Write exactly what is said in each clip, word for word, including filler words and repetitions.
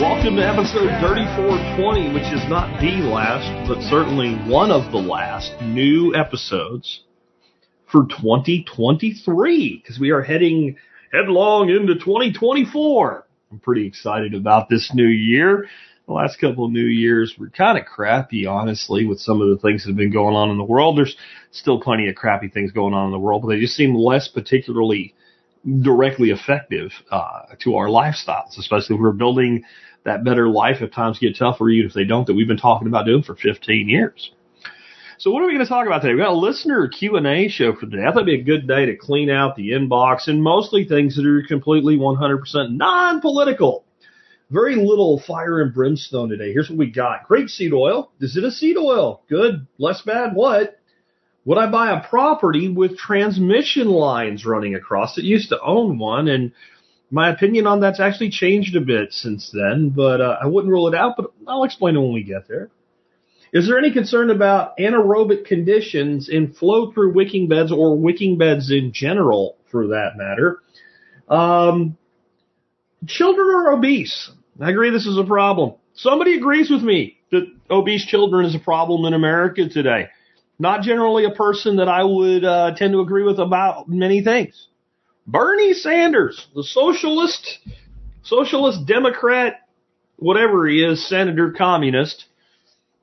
Welcome to episode thirty-four twenty, which is not the last, but certainly one of the last new episodes for twenty twenty-three, because we are heading headlong into twenty twenty-four. I'm pretty excited about this new year. The last couple of new years were kind of crappy, honestly, with some of the things that have been going on in the world. There's still plenty of crappy things going on in the world, but they just seem less particularly directly effective uh, to our lifestyles, especially if we're building that better life if times get tough, or even if they don't, that we've been talking about doing for fifteen years. So what are we going to talk about today? We've got a listener Q and A show for today. I thought it'd be a good day to clean out the inbox and mostly things that are completely one hundred percent non-political. Very little fire and brimstone today. Here's what we got. Grapeseed oil. Is it a seed oil? Good. Less bad. What? Would I buy a property with transmission lines running across it? Used to own one, and my opinion on that's actually changed a bit since then, but uh, I wouldn't rule it out, but I'll explain it when we get there. Is there any concern about anaerobic conditions in flow-through wicking beds or wicking beds in general, for that matter? Um, children are obese. I agree this is a problem. Somebody agrees with me that obese children is a problem in America today. Not generally a person that I would uh, tend to agree with about many things. Bernie Sanders, the socialist, socialist Democrat, whatever he is, senator, communist,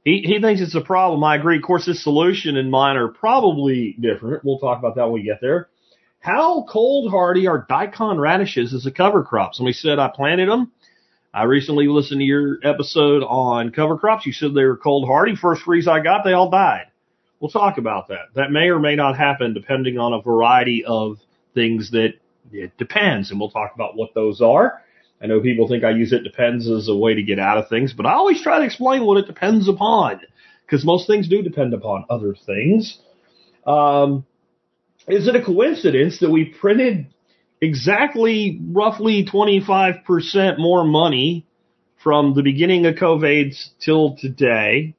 he, he thinks it's a problem. I agree. Of course, his solution and mine are probably different. We'll talk about that when we get there. How cold hardy are daikon radishes as a cover crop? Somebody said I planted them. I recently listened to your episode on cover crops. You said they were cold hardy. First freeze I got, they all died. We'll talk about that. That may or may not happen depending on a variety of things that it depends. And we'll talk about what those are. I know people think I use it depends as a way to get out of things, but I always try to explain what it depends upon, because most things do depend upon other things. Um, is it a coincidence that we printed exactly roughly twenty-five percent more money from the beginning of COVID till today?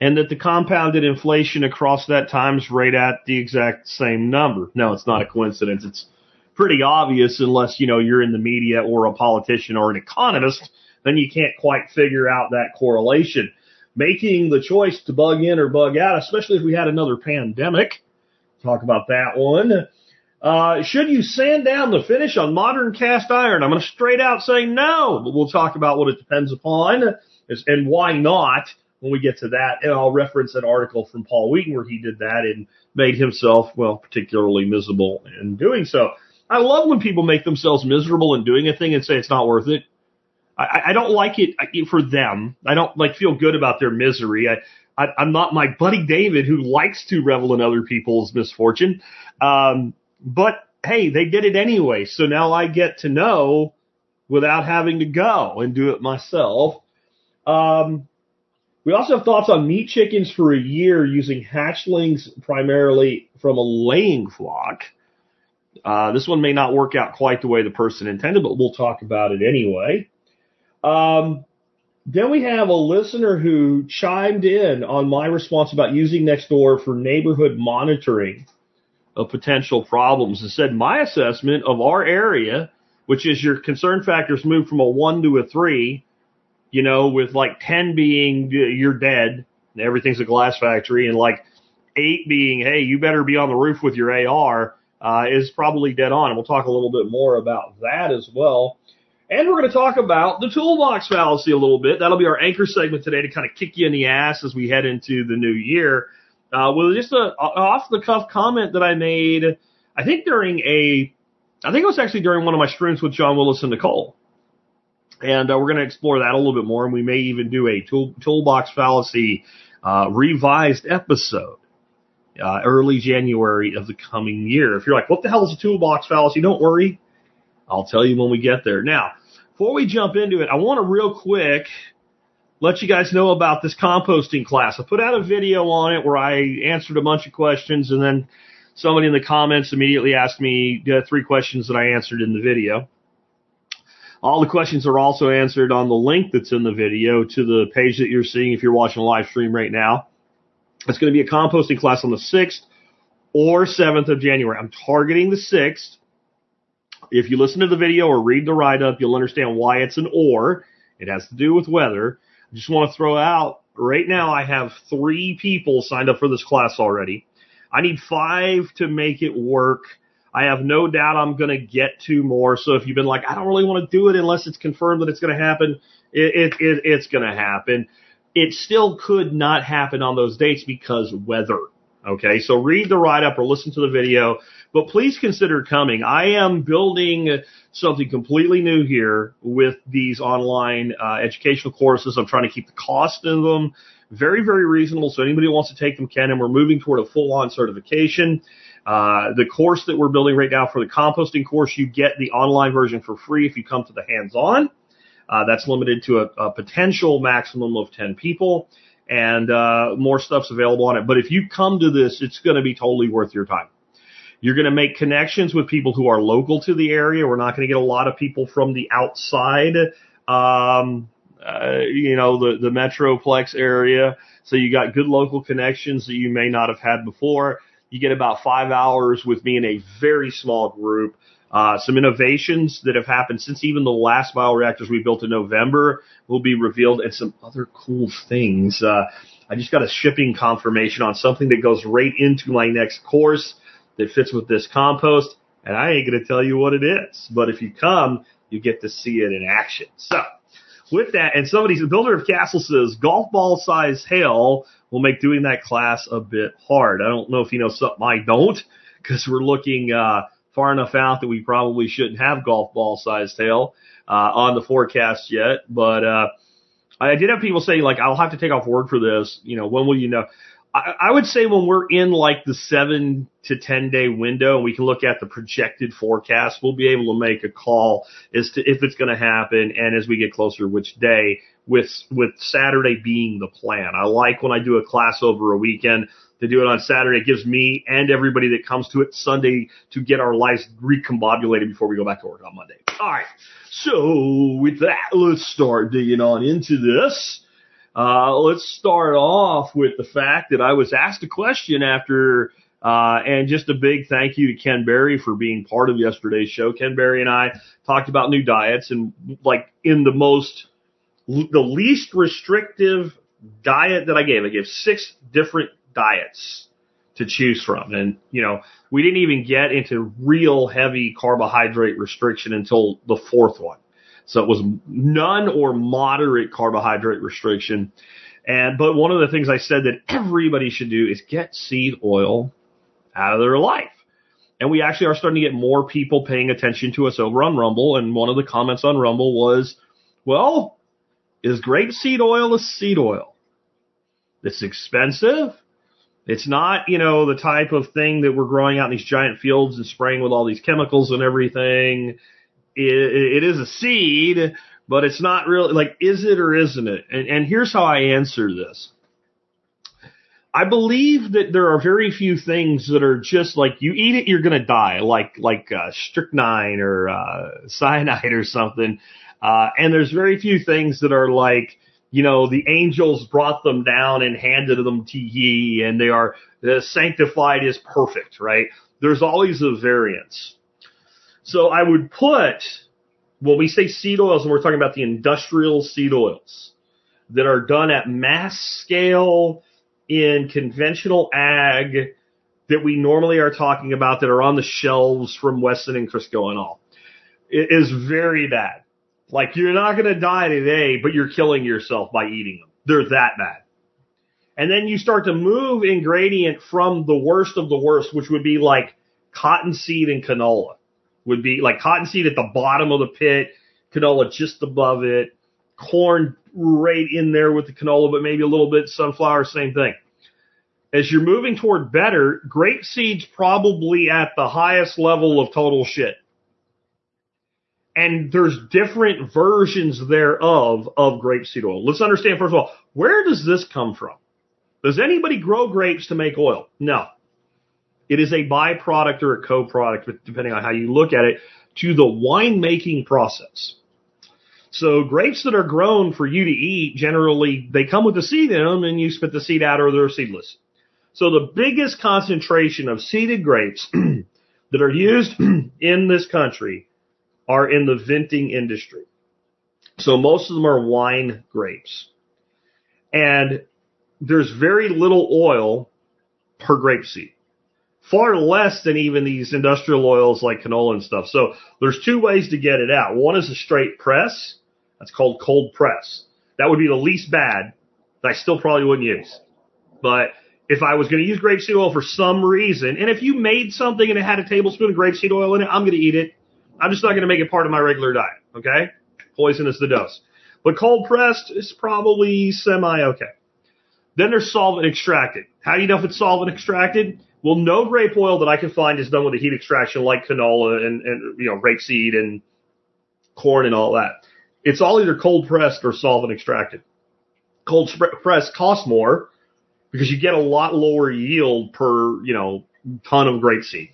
And that the compounded inflation across that time's right at the exact same number. No, it's not a coincidence. It's pretty obvious unless, you know, you're in the media or a politician or an economist, then you can't quite figure out that correlation. Making the choice to bug in or bug out, especially if we had another pandemic. Talk about that one. Uh, should you sand down the finish on modern cast iron? I'm going to straight out say no, but we'll talk about what it depends upon and why not. When we get to that, and I'll reference an article from Paul Wheaton where he did that and made himself, well, particularly miserable in doing so. I love when people make themselves miserable in doing a thing and say it's not worth it. I, I don't like it for them. I don't like feel good about their misery. I, I, I'm not my buddy David who likes to revel in other people's misfortune. Um, but, hey, they did it anyway, so now I get to know without having to go and do it myself. Um We also have thoughts on meat chickens for a year using hatchlings primarily from a laying flock. Uh, this one may not work out quite the way the person intended, but we'll talk about it anyway. Um, then we have a listener who chimed in on my response about using Nextdoor for neighborhood monitoring of potential problems and said, my assessment of our area, which is your concern factors moved from a one to a three, you know, with like ten being you're dead and everything's a glass factory and like eight being, hey, you better be on the roof with your A R, uh, is probably dead on. And we'll talk a little bit more about that as well. And we're going to talk about the toolbox fallacy a little bit. That'll be our anchor segment today to kind of kick you in the ass as we head into the new year. Uh, with just an off-the-cuff comment that I made, I think during a, I think it was actually during one of my streams with John Willis and Nicole. And uh, we're going to explore that a little bit more, and we may even do a tool, toolbox fallacy uh, revised episode uh, early January of the coming year. If you're like, what the hell is a toolbox fallacy? Don't worry. I'll tell you when we get there. Now, before we jump into it, I want to real quick let you guys know about this composting class. I put out a video on it where I answered a bunch of questions, and then somebody in the comments immediately asked me uh, three questions that I answered in the video. All the questions are also answered on the link that's in the video to the page that you're seeing if you're watching a live stream right now. It's going to be a composting class on the sixth or seventh of January. I'm targeting the sixth. If you listen to the video or read the write-up, you'll understand why it's an or It has to do with weather. I just want to throw out, right now I have three people signed up for this class already. I need five to make it work. I have no doubt I'm going to get two more. So if you've been like, I don't really want to do it unless it's confirmed that it's going to happen, it, it, it it's going to happen. It still could not happen on those dates because weather. Okay, so read the write-up or listen to the video, but please consider coming. I am building something completely new here with these online uh, educational courses. I'm trying to keep the cost of them very, very reasonable, so anybody who wants to take them can, and we're moving toward a full-on certification. Uh, the course that we're building right now for the composting course, you get the online version for free if you come to the hands-on. Uh, that's limited to a, a potential maximum of ten people. And uh, more stuff's available on it. But if you come to this, it's going to be totally worth your time. You're going to make connections with people who are local to the area. We're not going to get a lot of people from the outside, um, uh, you know, the, the Metroplex area. So you got good local connections that you may not have had before. You get about five hours with me in a very small group. Uh, some innovations that have happened since even the last bioreactors we built in November will be revealed, and some other cool things. Uh, I just got a shipping confirmation on something that goes right into my next course that fits with this compost, and I ain't going to tell you what it is. But if you come, you get to see it in action. So with that, and somebody's the builder of Castle says, golf ball size hail will make doing that class a bit hard. I don't know if you know something I don't, because we're looking uh far enough out that we probably shouldn't have golf ball-sized hail uh, on the forecast yet. But uh, I did have people say, like, I'll have to take off work for this. You know, when will you know? I, I would say when we're in, like, the seven to ten day window and we can look at the projected forecast, we'll be able to make a call as to if it's going to happen and as we get closer which day, with with Saturday being the plan. I like when I do a class over a weekend to do it on Saturday. It gives me and everybody that comes to it Sunday to get our lives recombobulated before we go back to work on Monday. All right. So with that, let's start digging on into this. Uh, let's start off with the fact that I was asked a question after, uh, and just a big thank you to Ken Berry for being part of yesterday's show. Ken Berry and I talked about new diets, and like in the most, the least restrictive diet that I gave, I gave six different diets to choose from. And, you know, we didn't even get into real heavy carbohydrate restriction until the fourth one. So it was none or moderate carbohydrate restriction. And, but one of the things I said that everybody should do is get seed oil out of their life. And we actually are starting to get more people paying attention to us over on Rumble. And one of the comments on Rumble was, well, is grapeseed oil a seed oil? It's expensive. It's not, you know, the type of thing that we're growing out in these giant fields and spraying with all these chemicals and everything. It, it is a seed, but it's not really, like, is it or isn't it? And, and here's how I answer this. I believe that there are very few things that are just like, you eat it, you're going to die, like like uh, strychnine or uh, cyanide or something. Uh, and there's very few things that are like, you know, the angels brought them down and handed them to ye, and they are uh, sanctified as perfect, right? There's always a variance. So I would put, when we say seed oils, and we're talking about the industrial seed oils that are done at mass scale in conventional ag that we normally are talking about that are on the shelves from Wesson and Crisco and all, it is very bad. Like, you're not going to die today, but you're killing yourself by eating them. They're that bad. And then you start to move in gradient from the worst of the worst, which would be like cottonseed and canola. Would be like cottonseed at the bottom of the pit, canola just above it, corn right in there with the canola, but maybe a little bit, sunflower, same thing. As you're moving toward better, grapeseed's probably at the highest level of total shit. And there's different versions thereof of grapeseed oil. Let's understand, first of all, where does this come from? Does anybody grow grapes to make oil? No. It is a byproduct or a co-product, depending on how you look at it, to the winemaking process. So grapes that are grown for you to eat, generally, they come with the seed in them, and you spit the seed out or they're seedless. So the biggest concentration of seeded grapes that are used in this country are in the venting industry. So most of them are wine grapes. And there's very little oil per grapeseed, far less than even these industrial oils like canola and stuff. So there's two ways to get it out. One is a straight press. That's called cold press. That would be the least bad that I still probably wouldn't use. But if I was going to use grapeseed oil for some reason, and if you made something and it had a tablespoon of grapeseed oil in it, I'm going to eat it. I'm just not going to make it part of my regular diet, okay? Poisonous the dose. But cold pressed is probably semi-okay. Then there's solvent extracted. How do you know if it's solvent extracted? Well, no grape oil that I can find is done with a heat extraction like canola and, and you know, rapeseed and corn and all that. It's all either cold pressed or solvent extracted. Cold pressed costs more because you get a lot lower yield per, you know, ton of grapeseed.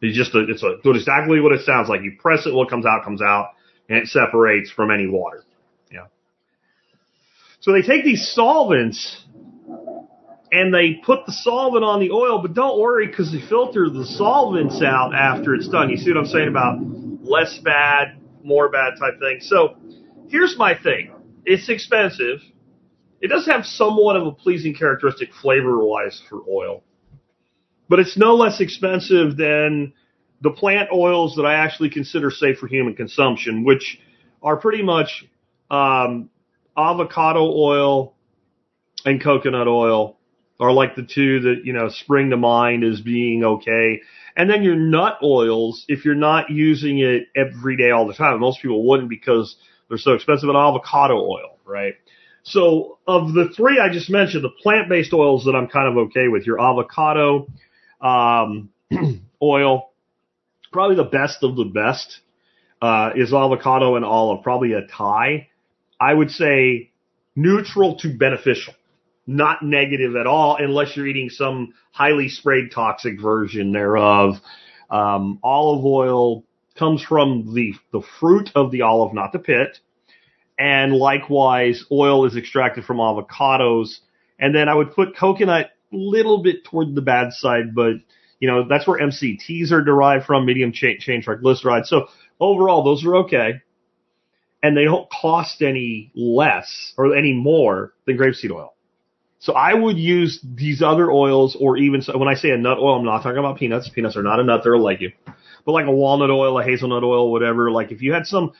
It's just a, it's a, doing exactly what it sounds like. You press it, what comes out comes out, and it separates from any water. Yeah. So they take these solvents and they put the solvent on the oil, but don't worry because they filter the solvents out after it's done. You see what I'm saying about less bad, more bad type thing. So here's my thing. It's expensive. It does have somewhat of a pleasing characteristic flavor-wise for oil, but it's no less expensive than the plant oils that I actually consider safe for human consumption, which are pretty much um, avocado oil and coconut oil are like the two that, you know, spring to mind as being okay. And then your nut oils, if you're not using it every day all the time, most people wouldn't because they're so expensive, but avocado oil, right? So of the three I just mentioned, the plant-based oils that I'm kind of okay with, your avocado um, oil, probably the best of the best uh, is avocado and olive, probably a tie. I would say neutral to beneficial, not negative at all, unless you're eating some highly sprayed toxic version thereof. Um, olive oil comes from the, the fruit of the olive, not the pit. And likewise, oil is extracted from avocados. And then I would put coconut a little bit toward the bad side, but you know, that's where M C Ts are derived from, medium chain, chain triglycerides. So overall, those are okay. And they don't cost any less or any more than grapeseed oil. So I would use these other oils or even so, when I say a nut oil, I'm not talking about peanuts. Peanuts are not a nut. They're like you. But like a walnut oil, a hazelnut oil, whatever, like if you had some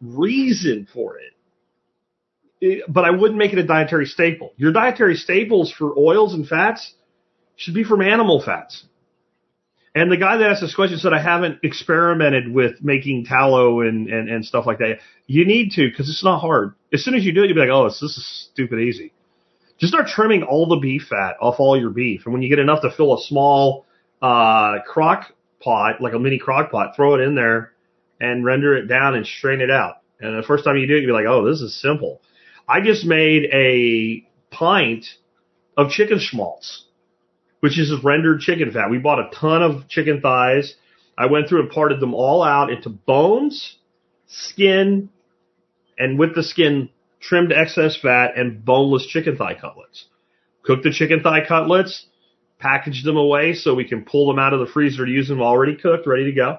reason for it, it but I wouldn't make it a dietary staple. Your dietary staples for oils and fats should be from animal fats. And the guy that asked this question said, I haven't experimented with making tallow and, and, and stuff like that. You need to because it's not hard. As soon as you do it, you'll be like, oh, this is stupid easy. Just start trimming all the beef fat off all your beef. And when you get enough to fill a small uh, crock pot, like a mini crock pot, throw it in there and render it down and strain it out. And the first time you do it, you'll be like, oh, this is simple. I just made a pint of chicken schmaltz, which is rendered chicken fat. We bought a ton of chicken thighs. I went through and parted them all out into bones, skin, and with the skin, trimmed excess fat and boneless chicken thigh cutlets. Cooked the chicken thigh cutlets, packaged them away so we can pull them out of the freezer to use them already cooked, ready to go.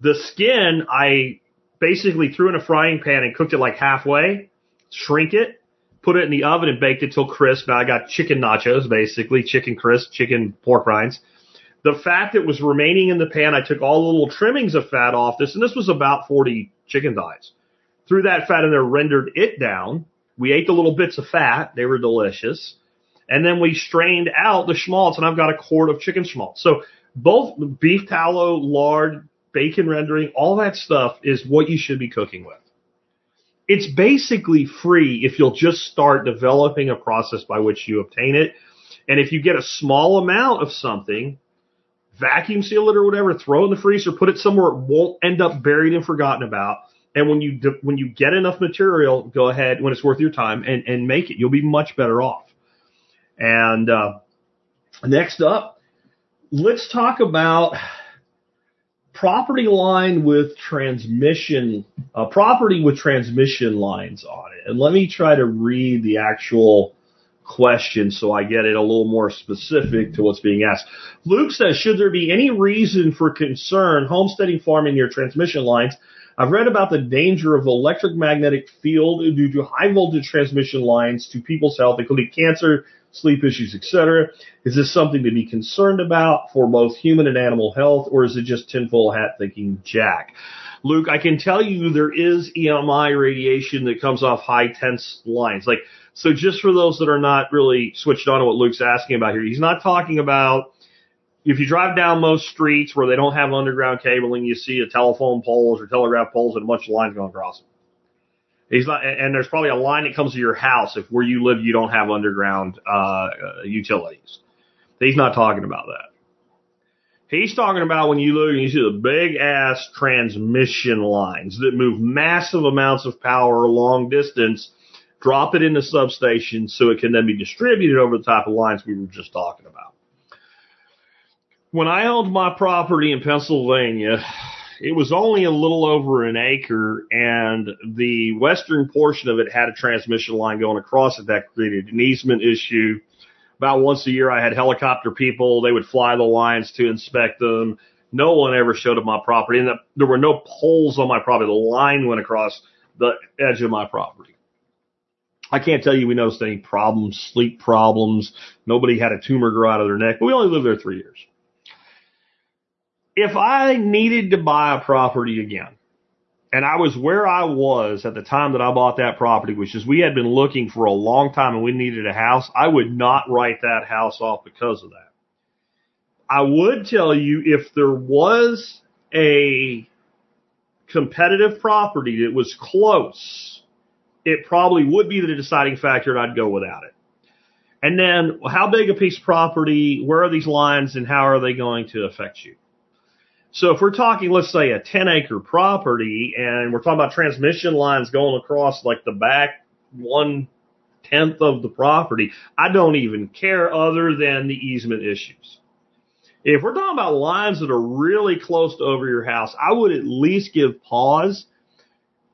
The skin, I basically threw in a frying pan and cooked it like halfway, shrink it, put it in the oven and baked it till crisp. Now I got chicken nachos, basically, chicken crisp, chicken pork rinds. The fat that was remaining in the pan, I took all the little trimmings of fat off this, and this was about forty chicken thighs. Threw that fat in there, rendered it down. We ate the little bits of fat. They were delicious. And then we strained out the schmaltz, and I've got a quart of chicken schmaltz. So both beef tallow, lard, bacon rendering, all that stuff is what you should be cooking with. It's basically free if you'll just start developing a process by which you obtain it. And if you get a small amount of something, vacuum seal it or whatever, throw it in the freezer, put it somewhere it won't end up buried and forgotten about. And when you when you get enough material, go ahead, when it's worth your time, and, and make it. You'll be much better off. And uh, next up, let's talk about property line with transmission, uh, property with transmission lines on it. And let me try to read the actual question so I get it a little more specific to what's being asked. Luke says, should there be any reason for concern homesteading farming near transmission lines? I've read about the danger of electric magnetic field due to high voltage transmission lines to people's health, including cancer, sleep issues, et cetera. Is this something to be concerned about for both human and animal health, or is it just tinfoil hat thinking, Jack? Luke, I can tell you there is E M I radiation that comes off high tense lines. Like, so just for those that are not really switched on to what Luke's asking about here, he's not talking about if you drive down most streets where they don't have underground cabling, you see a telephone poles or telegraph poles and a bunch of lines going across them. He's not, and there's probably a line that comes to your house if where you live you don't have underground uh, utilities. He's not talking about that. He's talking about when you look and you see the big-ass transmission lines that move massive amounts of power long distance, drop it into substations so it can then be distributed over the type of lines we were just talking about. When I owned my property in Pennsylvania, it was only a little over an acre, and the western portion of it had a transmission line going across it that created an easement issue. About once a year, I had helicopter people. They would fly the lines to inspect them. No one ever showed up my property, and there were no poles on my property. The line went across the edge of my property. I can't tell you we noticed any problems, sleep problems. Nobody had a tumor grow out of their neck, but we only lived there three years. If I needed to buy a property again, and I was where I was at the time that I bought that property, which is we had been looking for a long time and we needed a house, I would not write that house off because of that. I would tell you if there was a competitive property that was close, it probably would be the deciding factor and I'd go without it. And then how big a piece of property, where are these lines and how are they going to affect you? So if we're talking, let's say, a ten-acre property, and we're talking about transmission lines going across, like, the back one-tenth of the property, I don't even care other than the easement issues. If we're talking about lines that are really close to over your house, I would at least give pause,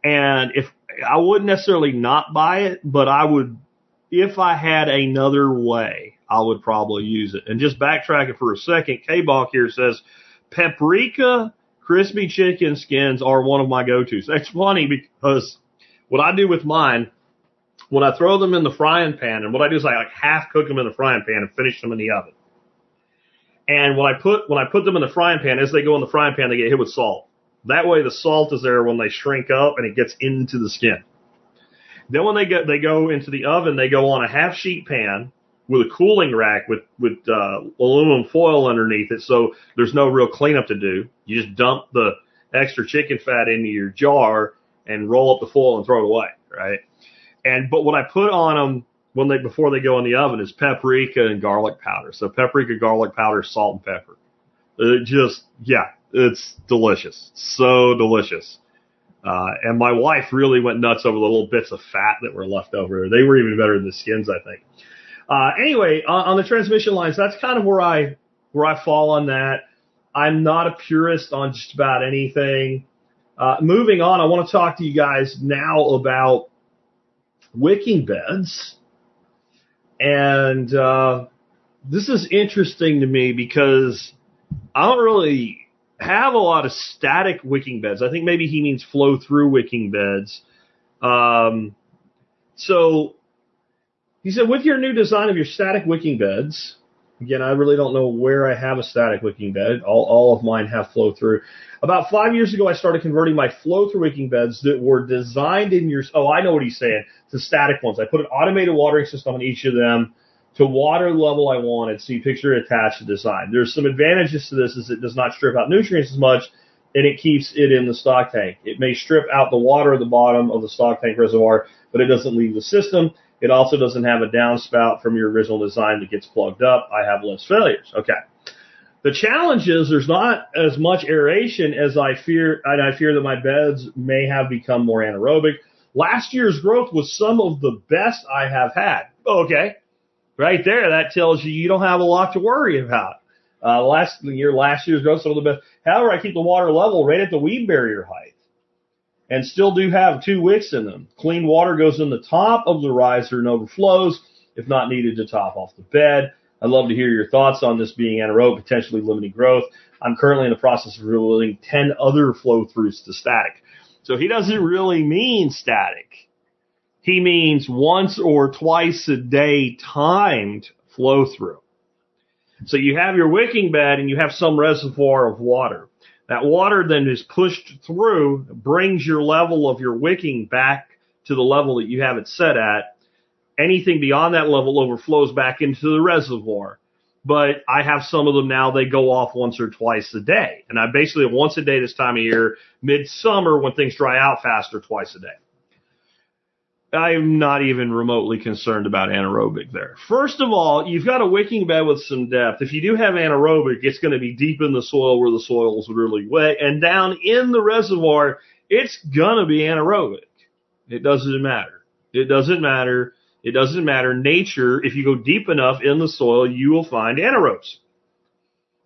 and if I wouldn't necessarily not buy it, but I would, if I had another way, I would probably use it. And just backtracking for a second, K-Balk here says, paprika crispy chicken skins are one of my go-tos. That's funny because what I do with mine, when I throw them in the frying pan, and what I do is I like half cook them in the frying pan and finish them in the oven. And when I put when I put them in the frying pan, as they go in the frying pan, they get hit with salt. That way the salt is there when they shrink up and it gets into the skin. Then when they get they go into the oven, they go on a half sheet pan with a cooling rack with, with uh, aluminum foil underneath it, so there's no real cleanup to do. You just dump the extra chicken fat into your jar and roll up the foil and throw it away, right? And But what I put on them when they before they go in the oven is paprika and garlic powder. So paprika, garlic powder, salt, and pepper. It just, yeah, it's delicious. So delicious. Uh, and my wife really went nuts over the little bits of fat that were left over. They were even better than the skins, I think. Uh, anyway, uh, on the transmission lines, that's kind of where I where I fall on that. I'm not a purist on just about anything. Uh, moving on, I want to talk to you guys now about wicking beds. And uh, this is interesting to me because I don't really have a lot of static wicking beds. I think maybe he means flow-through wicking beds. Um, so... He said, with your new design of your static wicking beds, again, I really don't know where I have a static wicking bed. All, all of mine have flow-through. About five years ago, I started converting my flow-through wicking beds that were designed in your – oh, I know what he's saying – to static ones. I put an automated watering system on each of them to water level I wanted, so you picture it attached to design. There's some advantages to this is it does not strip out nutrients as much, and it keeps it in the stock tank. It may strip out the water at the bottom of the stock tank reservoir, but it doesn't leave the system. It also doesn't have a downspout from your original design that gets plugged up. I have less failures. Okay. The challenge is there's not as much aeration as I fear, and I fear that my beds may have become more anaerobic. Last year's growth was some of the best I have had. Okay. Right there, that tells you you don't have a lot to worry about. Uh, last year, last year's growth, some of the best. However, I keep the water level right at the weed barrier height. And still do have two wicks in them. Clean water goes in the top of the riser and overflows. if not needed to top off the bed. I'd love to hear your thoughts on this being anaerobic, potentially limiting growth. I'm currently in the process of reloading ten other flow-throughs to static. So he doesn't really mean static. He means once or twice a day timed flow-through. So you have your wicking bed and you have some reservoir of water. That water then is pushed through, brings your level of your wicking back to the level that you have it set at. Anything beyond that level overflows back into the reservoir. But I have some of them now. They go off once or twice a day. And I basically have once a day this time of year, midsummer, when things dry out faster, twice a day. I'm not even remotely concerned about anaerobic there. First of all, you've got a wicking bed with some depth. If you do have anaerobic, it's going to be deep in the soil where the soil is really wet. And down in the reservoir, it's going to be anaerobic. It doesn't matter. It doesn't matter. It doesn't matter. Nature, if you go deep enough in the soil, you will find anaerobes.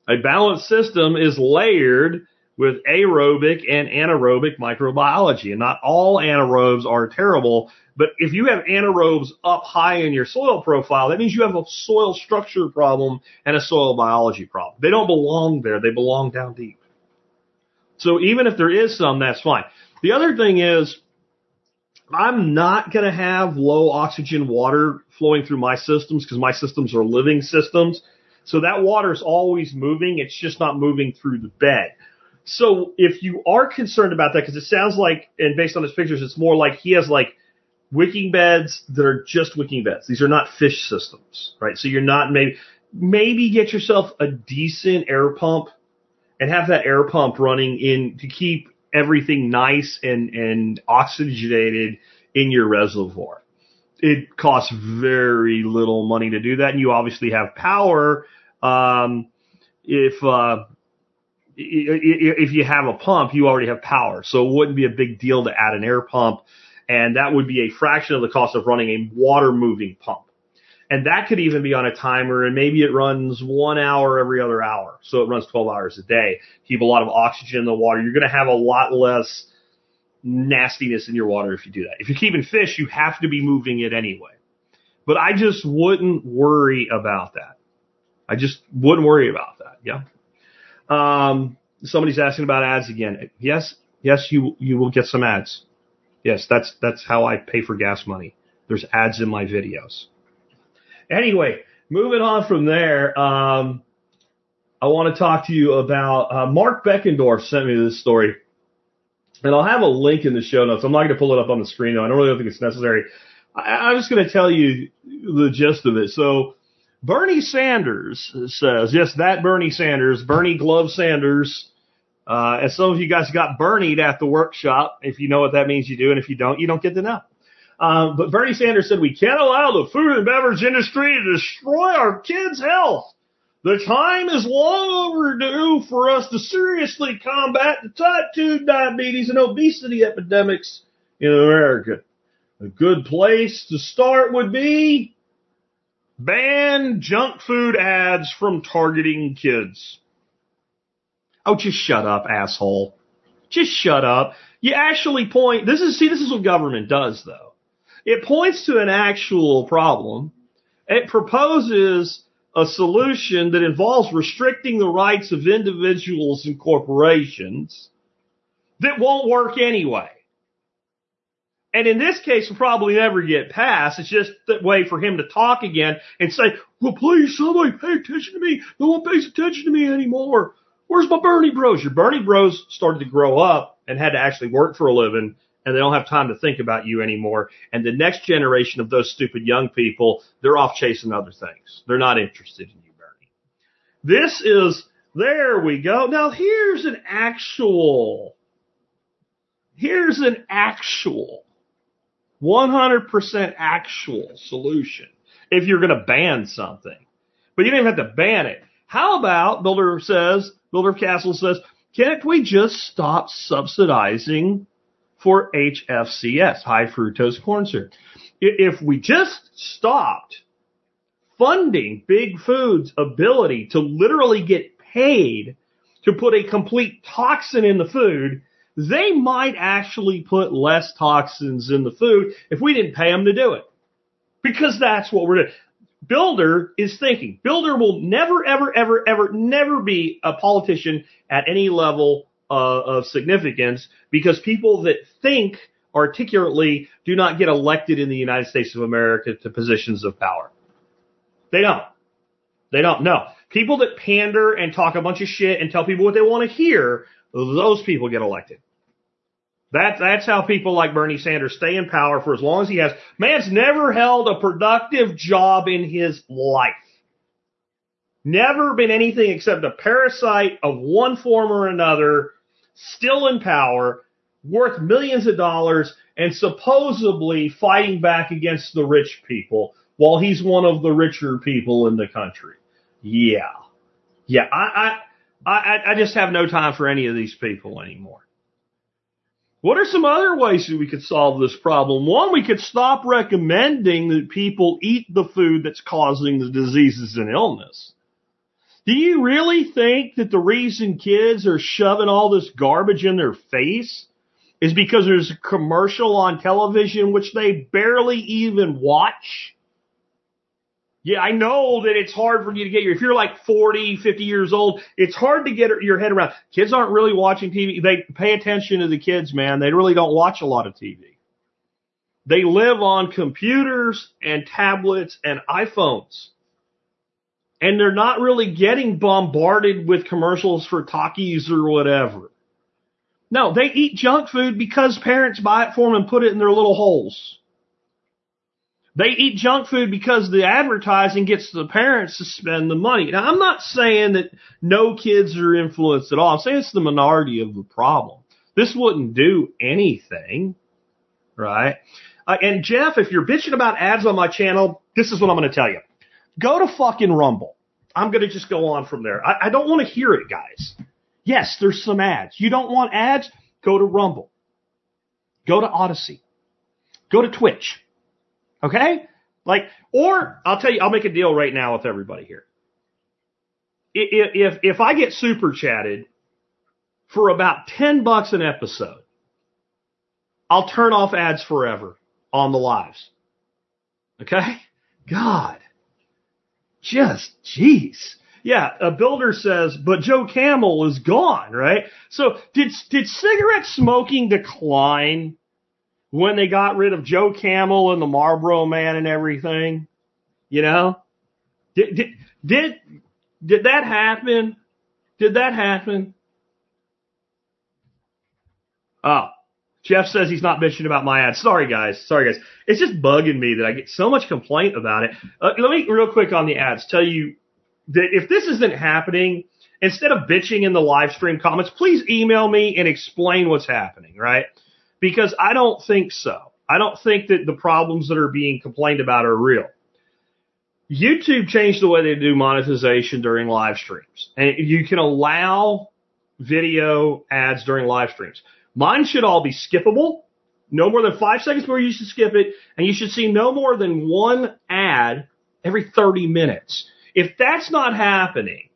A balanced system is layered with aerobic and anaerobic microbiology. And not all anaerobes are terrible, but if you have anaerobes up high in your soil profile, that means you have a soil structure problem and a soil biology problem. They don't belong there. They belong down deep. So even if there is some, that's fine. The other thing is, I'm not going to have low oxygen water flowing through my systems because my systems are living systems. So that water is always moving. It's just not moving through the bed. So if you are concerned about that, because it sounds like, and based on his pictures, it's more like he has like wicking beds that are just wicking beds. These are not fish systems, right? So you're not maybe, maybe get yourself a decent air pump and have that air pump running in to keep everything nice and, and oxygenated in your reservoir. It costs very little money to do that. And you obviously have power. Um, if, uh, if you have a pump, you already have power. So it wouldn't be a big deal to add an air pump. And that would be a fraction of the cost of running a water moving pump. And that could even be on a timer, and maybe it runs one hour every other hour. So it runs twelve hours a day. Keep a lot of oxygen in the water. You're going to have a lot less nastiness in your water if you do that. If you're keeping fish, you have to be moving it anyway. But I just wouldn't worry about that. I just wouldn't worry about that. Yeah. Um, somebody's asking about ads again. Yes, yes, you you will get some ads. Yes, that's that's how I pay for gas money. There's ads in my videos. Anyway, moving on from there, um, I want to talk to you about uh, Mark Beckendorf sent me this story, and I'll have a link in the show notes. I'm not going to pull it up on the screen, though. I don't really think it's necessary. I- I'm just going to tell you the gist of it. So Bernie Sanders says, yes, that Bernie Sanders, Bernie Glove Sanders, uh, and some of you guys got Bernied at the workshop. If you know what that means, you do, and if you don't, you don't get to know. Um, but Bernie Sanders said, we can't allow the food and beverage industry to destroy our kids' health. The time is long overdue for us to seriously combat the type two diabetes and obesity epidemics in America. A good place to start would be ban junk food ads from targeting kids. Oh, just shut up, asshole. Just shut up. You actually point, this is, see, this is what government does, though. It points to an actual problem. It proposes a solution that involves restricting the rights of individuals and corporations that won't work anyway. And in this case, will probably never get passed. It's just a way for him to talk again and say, well, please, somebody pay attention to me. No one pays attention to me anymore. Where's my Bernie bros? Your Bernie bros started to grow up and had to actually work for a living. And they don't have time to think about you anymore. And the next generation of those stupid young people, they're off chasing other things. They're not interested in you, Bernie. This is, there we go. Now, here's an actual, here's an actual, one hundred percent actual solution if you're going to ban something. But you don't even have to ban it. How about, Builder says, Builder of Castle says, can't we just stop subsidizing for H F C S, high fructose corn syrup? If we just stopped funding big food's ability to literally get paid to put a complete toxin in the food, they might actually put less toxins in the food if we didn't pay them to do it. because that's what we're doing. Builder is thinking. Builder will never, ever, ever, ever, never be a politician at any level uh, of significance, because people that think articulately do not get elected in the United States of America to positions of power. They don't. They don't know. People that pander and talk a bunch of shit and tell people what they want to hear, those people get elected. That's, that's how people like Bernie Sanders stay in power for as long as he has. Man's never held a productive job in his life. Never been anything except a parasite of one form or another, still in power, worth millions of dollars, and supposedly fighting back against the rich people while he's one of the richer people in the country. Yeah. Yeah, I, I, I, I just have no time for any of these people anymore. What are some other ways that we could solve this problem? One, we could stop recommending that people eat the food that's causing the diseases and illness. Do you really think that the reason kids are shoving all this garbage in their face is because there's a commercial on television which they barely even watch? Yeah, I know that it's hard for you to get your, if you're like forty, fifty years old, it's hard to get your head around. Kids aren't really watching T V. They pay attention to the kids, man. They really don't watch a lot of T V. They live on computers and tablets and iPhones. And they're not really getting bombarded with commercials for Takis or whatever. No, they eat junk food because parents buy it for them and put it in their little holes. They eat junk food because the advertising gets the parents to spend the money. Now, I'm not saying that no kids are influenced at all. I'm saying it's the minority of the problem. This wouldn't do anything, right? Uh, and, Jeff, if you're bitching about ads on my channel, this is what I'm going to tell you. Go to fucking Rumble. I'm going to just go on from there. I, I don't want to hear it, guys. Yes, there's some ads. You don't want ads? Go to Rumble. Go to Odyssey. Go to Twitch. Okay? Like, or I'll tell you, I'll make a deal right now with everybody here. If, if, if I get super chatted for about ten bucks an episode, I'll turn off ads forever on the lives. Okay? God. Just, jeez. Yeah, a builder says, but Joe Camel is gone, right? So did, did cigarette smoking decline when they got rid of Joe Camel and the Marlboro Man and everything? You know? Did, did, did, did that happen? Did that happen? Oh, Jeff says he's not bitching about my ads. Sorry, guys. Sorry, guys. It's just bugging me that I get so much complaint about it. Uh, let me, real quick on the ads, tell you that if this isn't happening, instead of bitching in the live stream comments, please email me and explain what's happening, right? Because I don't think so. I don't think that the problems that are being complained about are real. YouTube changed the way they do monetization during live streams. And you can allow video ads during live streams. Mine should all be skippable. No more than five seconds before you should skip it. And you should see no more than one ad every thirty minutes. If that's not happening,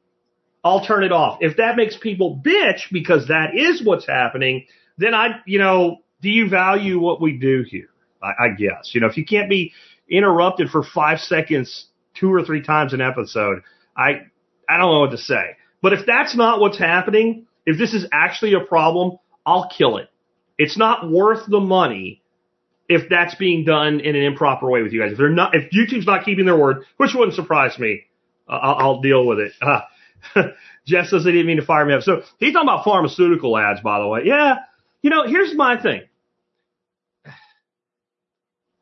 I'll turn it off. If that makes people bitch, because that is what's happening, then I, you know, do you value what we do here? I, I guess. You know, if you can't be interrupted for five seconds two or three times an episode, I I don't know what to say. But if that's not what's happening, if this is actually a problem, I'll kill it. It's not worth the money if that's being done in an improper way with you guys. If they're not, if YouTube's not keeping their word, which wouldn't surprise me, uh, I'll, I'll deal with it. Uh, Jeff says they didn't mean to fire me up. So he's talking about pharmaceutical ads, by the way. Yeah. You know, here's my thing.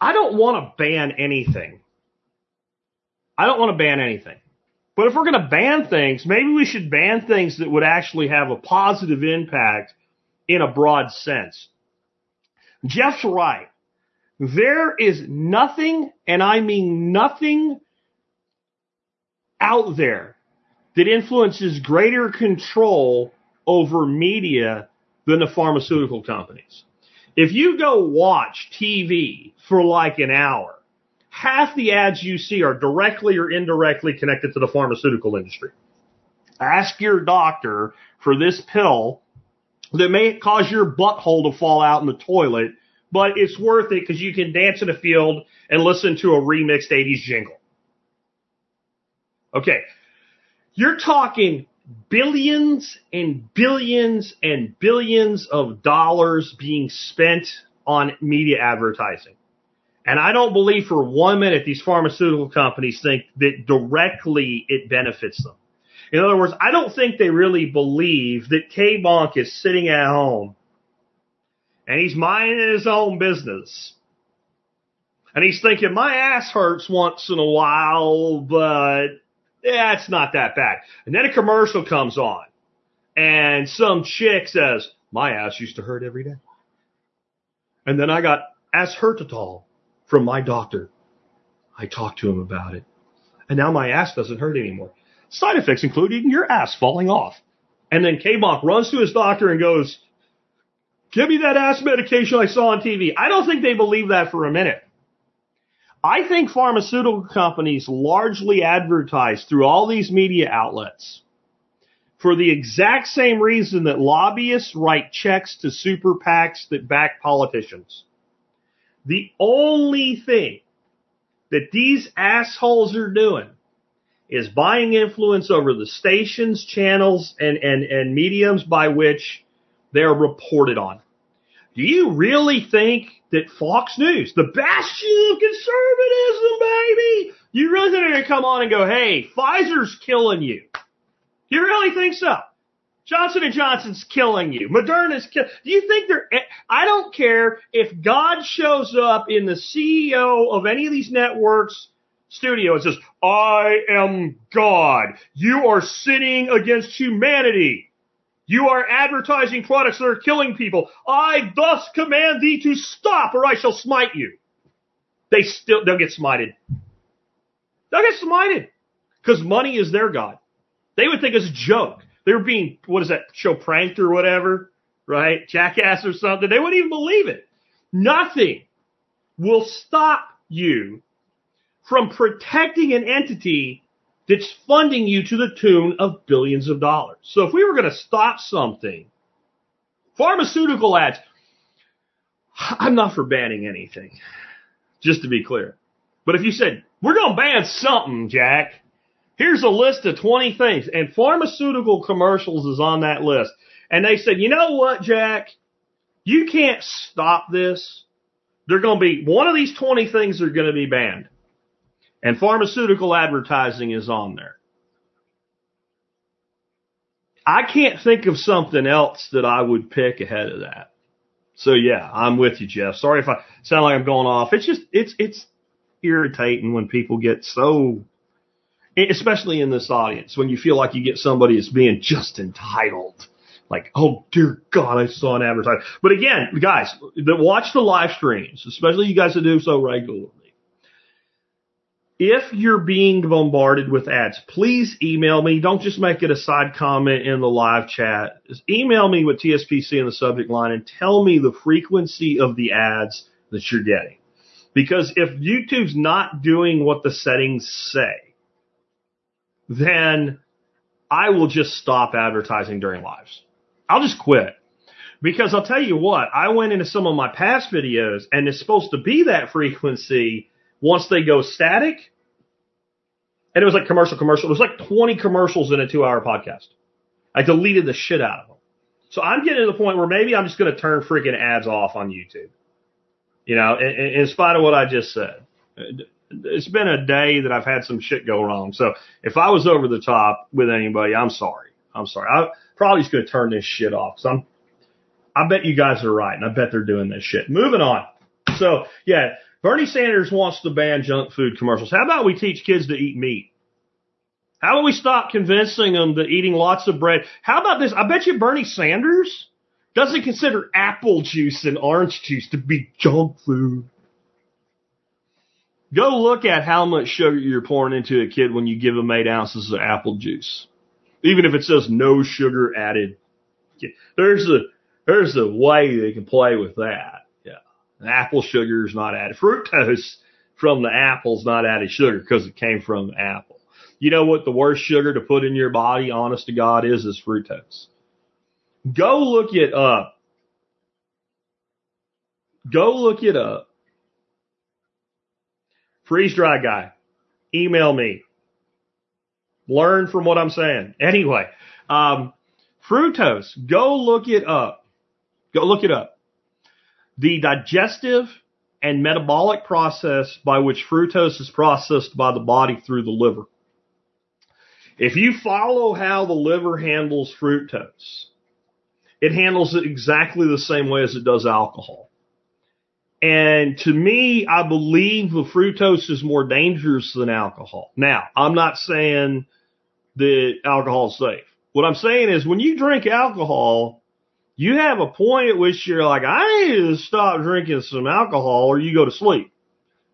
I don't want to ban anything. I don't want to ban anything. But if we're going to ban things, maybe we should ban things that would actually have a positive impact in a broad sense. Jeff's right. There is nothing, and I mean nothing, out there that influences greater control over media than the pharmaceutical companies. If you go watch T V for like an hour, half the ads you see are directly or indirectly connected to the pharmaceutical industry. Ask your doctor for this pill that may cause your butthole to fall out in the toilet but it's worth it because you can dance in a field and listen to a remixed eighties jingle. Okay, you're talking billions and billions and billions of dollars being spent on media advertising. And I don't believe for one minute these pharmaceutical companies think that directly it benefits them. In other words, I don't think they really believe that K-Bonk is sitting at home and he's minding his own business. And he's thinking, my ass hurts once in a while, but yeah, it's not that bad. And then a commercial comes on and some chick says, my ass used to hurt every day. And then I got ass hurt at all from my doctor. I talked to him about it. And now my ass doesn't hurt anymore. Side effects include eating your ass falling off. And then K-Bonk runs to his doctor and goes, give me that ass medication I saw on T V. I don't think they believe that for a minute. I think pharmaceutical companies largely advertise through all these media outlets for the exact same reason that lobbyists write checks to super PACs that back politicians. The only thing that these assholes are doing is buying influence over the stations, channels, and, and, and mediums by which they're reported on. Do you really think that Fox News, the bastion of conservatism, baby, you really think they're going to come on and go, hey, Pfizer's killing you? You really think so? Johnson and Johnson's killing you. Moderna's killing you. Do you think they're – I don't care if God shows up in the C E O of any of these networks' studio and says, I am God. You are sinning against humanity. You are advertising products that are killing people. I thus command thee to stop or I shall smite you. They still, they'll get smited. They'll get smited because money is their God. They would think it's a joke. They were being, what is that show, pranked or whatever, right? Jackass or something. They wouldn't even believe it. Nothing will stop you from protecting an entity that's funding you to the tune of billions of dollars. So if we were going to stop something, pharmaceutical ads, I'm not for banning anything, just to be clear. But if you said, we're going to ban something, Jack, here's a list of twenty things, and pharmaceutical commercials is on that list. And they said, you know what, Jack, you can't stop this. They're going to be, one of these twenty things are going to be banned. And pharmaceutical advertising is on there. I can't think of something else that I would pick ahead of that. So, yeah, I'm with you, Jeff. Sorry if I sound like I'm going off. It's just it's it's irritating when people get so, especially in this audience, when you feel like you get somebody that's being just entitled. Like, oh, dear God, I saw an advertisement. But, again, guys, that watch the live streams, especially you guys that do so regularly. If you're being bombarded with ads, please email me. Don't just make it a side comment in the live chat. Just email me with T S P C in the subject line and tell me the frequency of the ads that you're getting. Because if YouTube's not doing what the settings say, then I will just stop advertising during lives. I'll just quit. Because I'll tell you what, I went into some of my past videos, and it's supposed to be that frequency once they go static, and it was like commercial, commercial. It was like twenty commercials in a two-hour podcast. I deleted the shit out of them. So I'm getting to the point where maybe I'm just going to turn freaking ads off on YouTube, you know, in, in spite of what I just said. It's been a day that I've had some shit go wrong. So if I was over the top with anybody, I'm sorry. I'm sorry. I'm probably just going to turn this shit off. So I'm, I bet you guys are right, and I bet they're doing this shit. Moving on. So, yeah. Bernie Sanders wants to ban junk food commercials. How about we teach kids to eat meat? How about we stop convincing them that eating lots of bread? How about this? I bet you Bernie Sanders doesn't consider apple juice and orange juice to be junk food. Go look at how much sugar you're pouring into a kid when you give them eight ounces of apple juice, even if it says no sugar added. There's a, there's a way they can play with that. Apple sugar is not added. Fructose from the apple is not added sugar because it came from the apple. You know what the worst sugar to put in your body, honest to God, is, is fructose. Go look it up. Go look it up. Freeze dry guy. Email me. Learn from what I'm saying. Anyway, um, fructose. Go look it up. Go look it up. The digestive and metabolic process by which fructose is processed by the body through the liver. If you follow how the liver handles fructose, it handles it exactly the same way as it does alcohol. And to me, I believe the fructose is more dangerous than alcohol. Now, I'm not saying that alcohol is safe. What I'm saying is when you drink alcohol, you have a point at which you're like, I need to stop drinking some alcohol, or you go to sleep.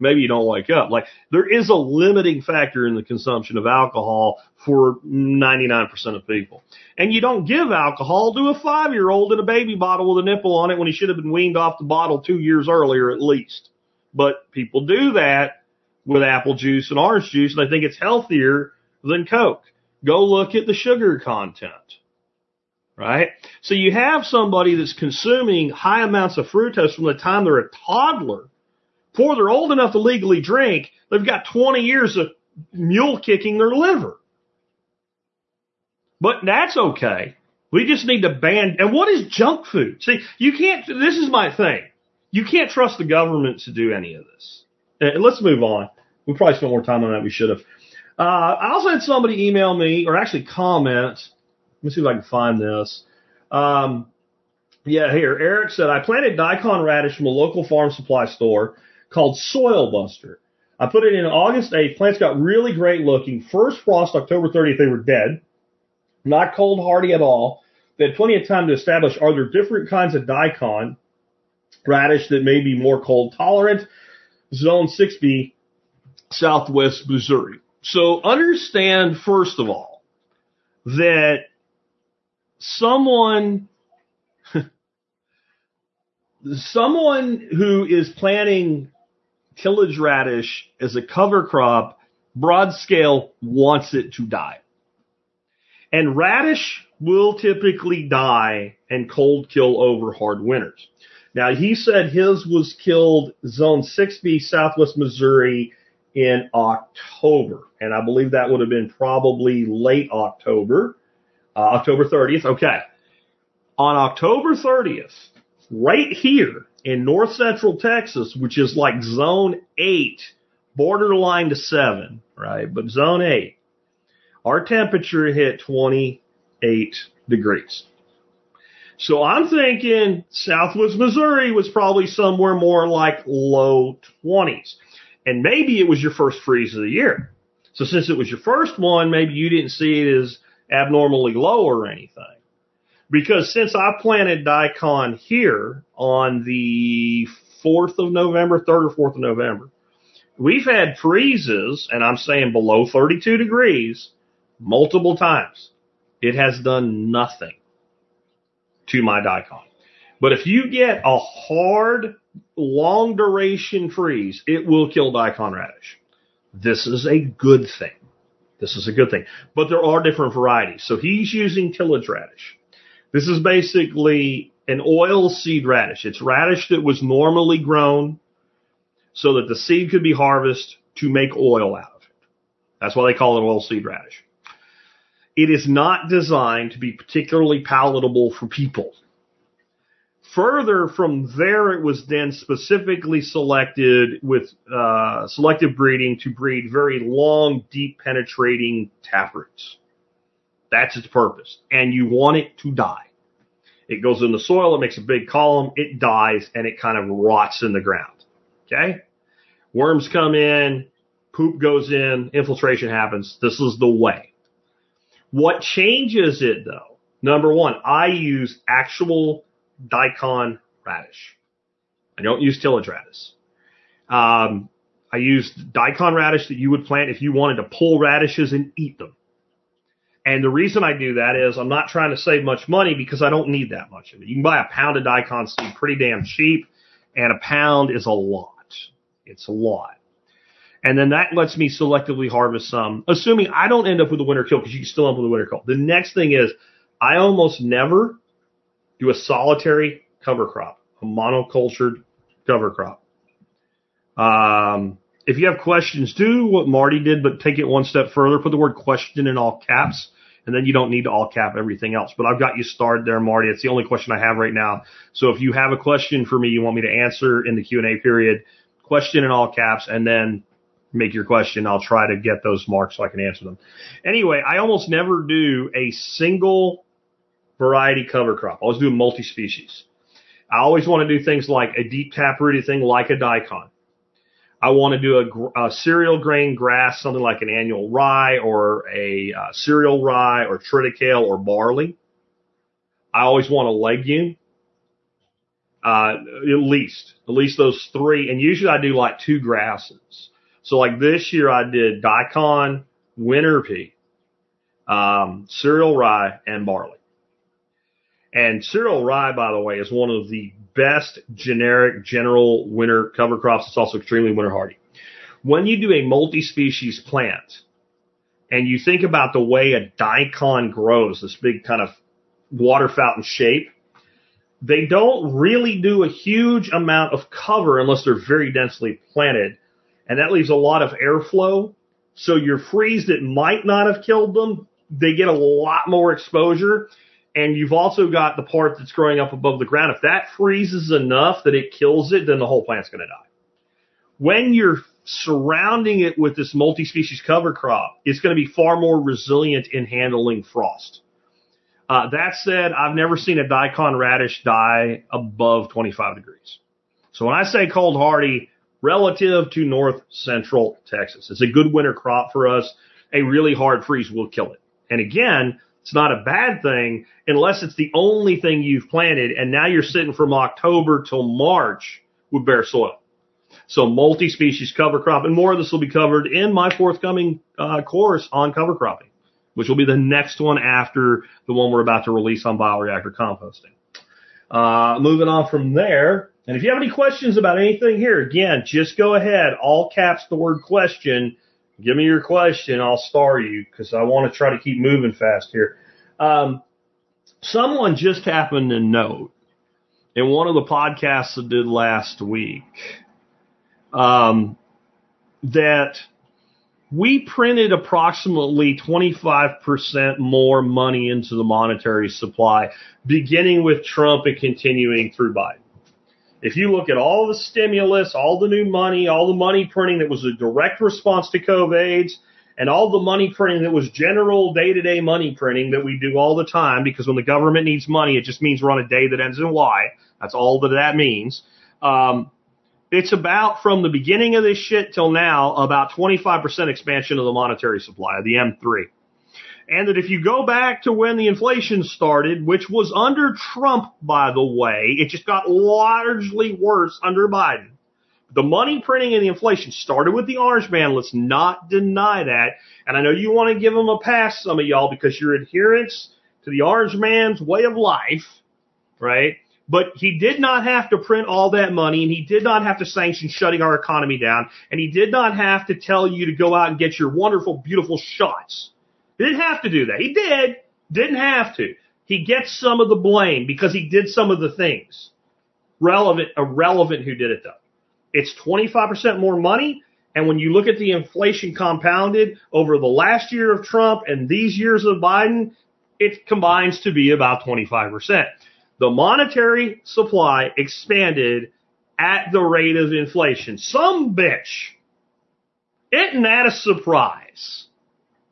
Maybe you don't wake up. Like, there is a limiting factor in the consumption of alcohol for ninety-nine percent of people. And you don't give alcohol to a five-year-old in a baby bottle with a nipple on it when he should have been weaned off the bottle two years earlier at least. But people do that with apple juice and orange juice, and I think it's healthier than Coke. Go look at the sugar content. Right? So you have somebody that's consuming high amounts of fructose from the time they're a toddler. Before they're old enough to legally drink, they've got twenty years of mule kicking their liver. But that's okay. We just need to ban. And what is junk food? See, you can't, this is my thing. You can't trust the government to do any of this. And let's move on. We probably spent more time on that. We should have. Uh, I also had somebody email me or actually comment. Let me see if I can find this. Um, yeah, here. Eric said, I planted daikon radish from a local farm supply store called Soil Buster. I put it in August eighth. Plants got really great looking. First frost, October thirtieth, they were dead. Not cold hardy at all. They had plenty of time to establish, are there different kinds of daikon radish that may be more cold tolerant? Zone six B, Southwest Missouri. So understand, first of all, that someone... Someone who is planting tillage radish as a cover crop, broad scale, wants it to die. And radish will typically die and cold kill over hard winters. Now, he said his was killed zone six B, Southwest Missouri, in October. And I believe that would have been probably late October, uh, October thirtieth. Okay. On October thirtieth, right here in north central Texas, which is like zone eight, borderline to seven, right? But zone eight, our temperature hit twenty-eight degrees. So I'm thinking Southwest Missouri was probably somewhere more like low twenties. And maybe it was your first freeze of the year. So since it was your first one, maybe you didn't see it as abnormally low or anything. Because since I planted daikon here on the fourth of November, third or fourth of November, we've had freezes, and I'm saying below thirty-two degrees, multiple times. It has done nothing to my daikon. But if you get a hard, long-duration freeze, it will kill daikon radish. This is a good thing. This is a good thing. But there are different varieties. So he's using tillage radish. This is basically an oil seed radish. It's radish that was normally grown so that the seed could be harvested to make oil out of it. That's why they call it oil seed radish. It is not designed to be particularly palatable for people. Further from there, it was then specifically selected with uh, selective breeding to breed very long, deep penetrating taproots. That's its purpose. And you want it to die. It goes in the soil. It makes a big column. It dies, and it kind of rots in the ground. Okay? Worms come in. Poop goes in. Infiltration happens. This is the way. What changes it, though? Number one, I use actual daikon radish. I don't use tillage radish. Um, I use daikon radish that you would plant if you wanted to pull radishes and eat them. And the reason I do that is I'm not trying to save much money because I don't need that much of it. You can buy a pound of daikon seed pretty damn cheap, and a pound is a lot. It's a lot. And then that lets me selectively harvest some, assuming I don't end up with a winter kill, because you can still end up with a winter kill. The next thing is I almost never do a solitary cover crop, a monocultured cover crop. Um, if you have questions, do what Marty did, but take it one step further. Put the word question in all caps, and then you don't need to all cap everything else. But I've got you started there, Marty. It's the only question I have right now. So if you have a question for me you want me to answer in the Q and A period, question in all caps, and then make your question. I'll try to get those marked so I can answer them. Anyway, I almost never do a single variety cover crop. I always do multi-species. I always want to do things like a deep taprooted thing like a daikon. I want to do a, a cereal grain grass, something like an annual rye or a uh, cereal rye or triticale or barley. I always want a legume, uh, at least, at least those three. And usually I do like two grasses. So like this year I did daikon, winter pea, um, cereal rye, and barley. And cereal rye, by the way, is one of the best generic general winter cover crops. It's also extremely winter hardy. When you do a multi-species plant and you think about the way a daikon grows, this big kind of water fountain shape, they don't really do a huge amount of cover unless they're very densely planted. And that leaves a lot of airflow. So your freeze that might not have killed them, they get a lot more exposure. And you've also got the part that's growing up above the ground. If that freezes enough that it kills it, then the whole plant's going to die. When you're surrounding it with this multi-species cover crop, it's going to be far more resilient in handling frost. Uh, that said, I've never seen a daikon radish die above twenty-five degrees. So when I say cold hardy, relative to north central Texas, it's a good winter crop for us. A really hard freeze will kill it. And again, it's not a bad thing unless it's the only thing you've planted, and now you're sitting from October till March with bare soil. So multi-species cover crop, and more of this will be covered in my forthcoming uh, course on cover cropping, which will be the next one after the one we're about to release on bioreactor composting. Uh, moving on from there, and if you have any questions about anything here, again, just go ahead, all caps the word question. Give me your question. I'll star you because I want to try to keep moving fast here. Um, someone just happened to note in one of the podcasts I did last week um, that we printed approximately twenty-five percent more money into the monetary supply, beginning with Trump and continuing through Biden. If you look at all the stimulus, all the new money, all the money printing that was a direct response to COVID, and all the money printing that was general day-to-day money printing that we do all the time, because when the government needs money, it just means we're on a day that ends in Y. That's all that that means. Um, it's about, from the beginning of this shit till now, about twenty-five percent expansion of the monetary supply, the M three. And that if you go back to when the inflation started, which was under Trump, by the way, it just got largely worse under Biden. The money printing and the inflation started with the orange man. Let's not deny that. And I know you want to give them a pass, some of y'all, because your adherence to the orange man's way of life, right? But he did not have to print all that money, and he did not have to sanction shutting our economy down, and he did not have to tell you to go out and get your wonderful, beautiful shots. He didn't have to do that. He did. Didn't have to. He gets some of the blame because he did some of the things. Relevant, irrelevant who did it, though. It's twenty-five percent more money, and when you look at the inflation compounded over the last year of Trump and these years of Biden, it combines to be about twenty-five percent. The monetary supply expanded at the rate of inflation. Some bitch. Isn't that a surprise?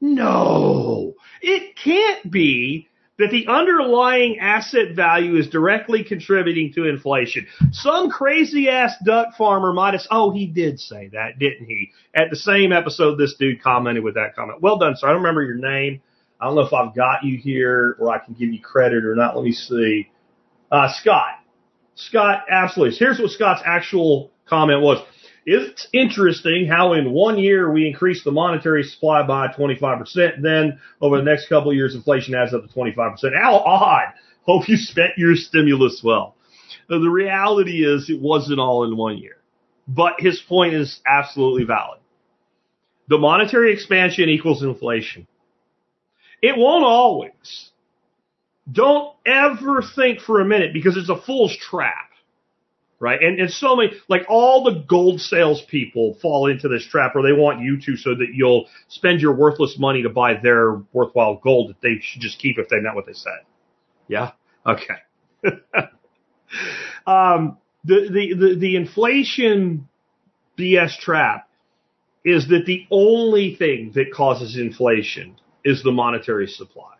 No, it can't be that the underlying asset value is directly contributing to inflation. Some crazy-ass duck farmer might have, oh, he did say that, didn't he? At the same episode, this dude commented with that comment. Well done, sir. I don't remember your name. I don't know if I've got you here or I can give you credit or not. Let me see. Uh, Scott. Scott, absolutely. Here's what Scott's actual comment was. It's interesting how in one year we increased the monetary supply by twenty-five percent. Then over the next couple of years, inflation adds up to twenty-five percent. How odd. Hope you spent your stimulus well. The reality is it wasn't all in one year. But his point is absolutely valid. The monetary expansion equals inflation. It won't always. Don't ever think for a minute, because it's a fool's trap, right? And and so many, like all the gold salespeople fall into this trap where they want you to so that you'll spend your worthless money to buy their worthwhile gold that they should just keep if they're not what they said. Yeah? Okay. um, the, the, the, the inflation B S trap is that the only thing that causes inflation is the monetary supply.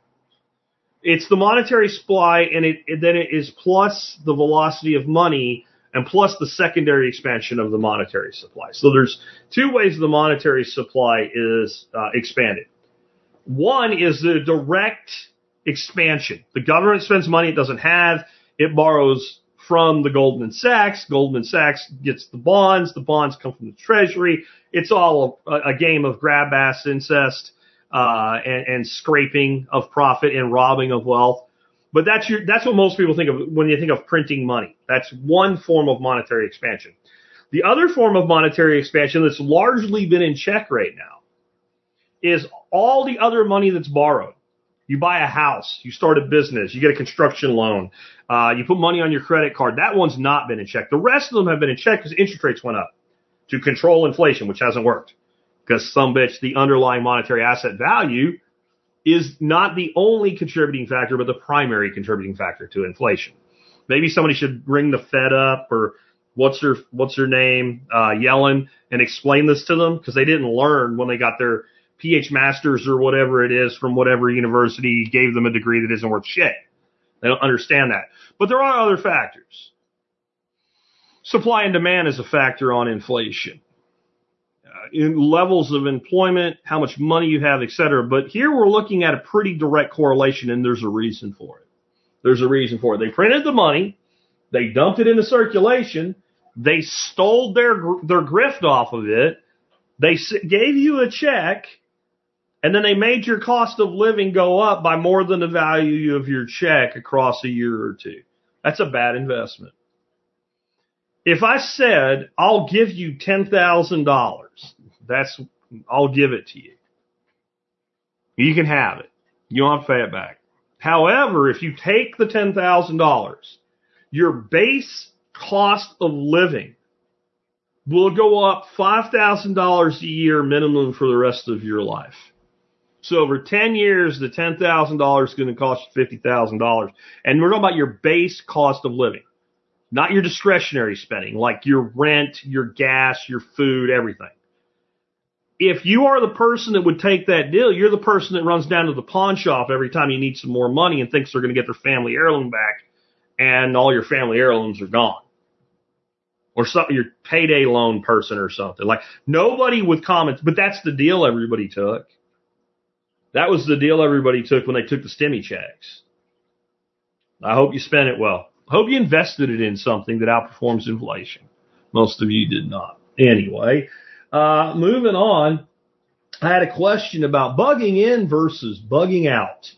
It's the monetary supply, and it, and then it is plus the velocity of money and plus the secondary expansion of the monetary supply. So there's two ways the monetary supply is uh, expanded. One is the direct expansion. The government spends money it doesn't have. It borrows from the Goldman Sachs. Goldman Sachs gets the bonds. The bonds come from the Treasury. It's all a, a game of grab-ass incest. Uh, and, and scraping of profit and robbing of wealth. But that's your, that's what most people think of when you think of printing money. That's one form of monetary expansion. The other form of monetary expansion that's largely been in check right now is all the other money that's borrowed. You buy a house, you start a business, you get a construction loan, uh, you put money on your credit card. That one's not been in check. The rest of them have been in check because interest rates went up to control inflation, which hasn't worked. Because some bitch, the underlying monetary asset value is not the only contributing factor, but the primary contributing factor to inflation. Maybe somebody should ring the Fed up or what's her what's her name, uh, Yellen, and explain this to them because they didn't learn when they got their P H masters or whatever it is from whatever university gave them a degree that isn't worth shit. They don't understand that. But there are other factors. Supply and demand is a factor on inflation. In levels of employment, how much money you have, et cetera. But here we're looking at a pretty direct correlation, and there's a reason for it. There's a reason for it. They printed the money. They dumped it into circulation. They stole their their grift off of it. They gave you a check, and then they made your cost of living go up by more than the value of your check across a year or two. That's a bad investment. If I said, I'll give you ten thousand dollars, that's, I'll give it to you. You can have it. You don't have to pay it back. However, if you take the ten thousand dollars, your base cost of living will go up five thousand dollars a year minimum for the rest of your life. So over ten years, the ten thousand dollars is going to cost you fifty thousand dollars. And we're talking about your base cost of living. Not your discretionary spending, like your rent, your gas, your food, everything. If you are the person that would take that deal, you're the person that runs down to the pawn shop every time you need some more money and thinks they're going to get their family heirloom back, and all your family heirlooms are gone. Or some, your payday loan person or something. Like nobody would comment, but that's the deal everybody took. That was the deal everybody took when they took the stimmy checks. I hope you spent it well. Hope you invested it in something that outperforms inflation. Most of you did not. Anyway, uh, moving on, I had a question about bugging in versus bugging out.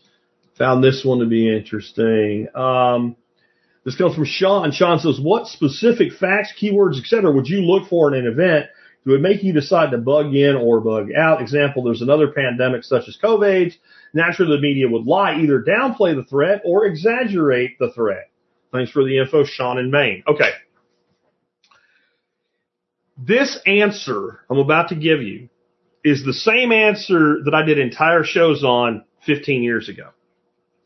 Found this one to be interesting. Um, this comes from Sean. Sean says, what specific facts, keywords, et cetera would you look for in an event that would make you decide to bug in or bug out? Example, there's another pandemic such as COVID. Naturally, the media would lie, either downplay the threat or exaggerate the threat. Thanks for the info, Sean in Maine. Okay. This answer I'm about to give you is the same answer that I did entire shows on fifteen years ago.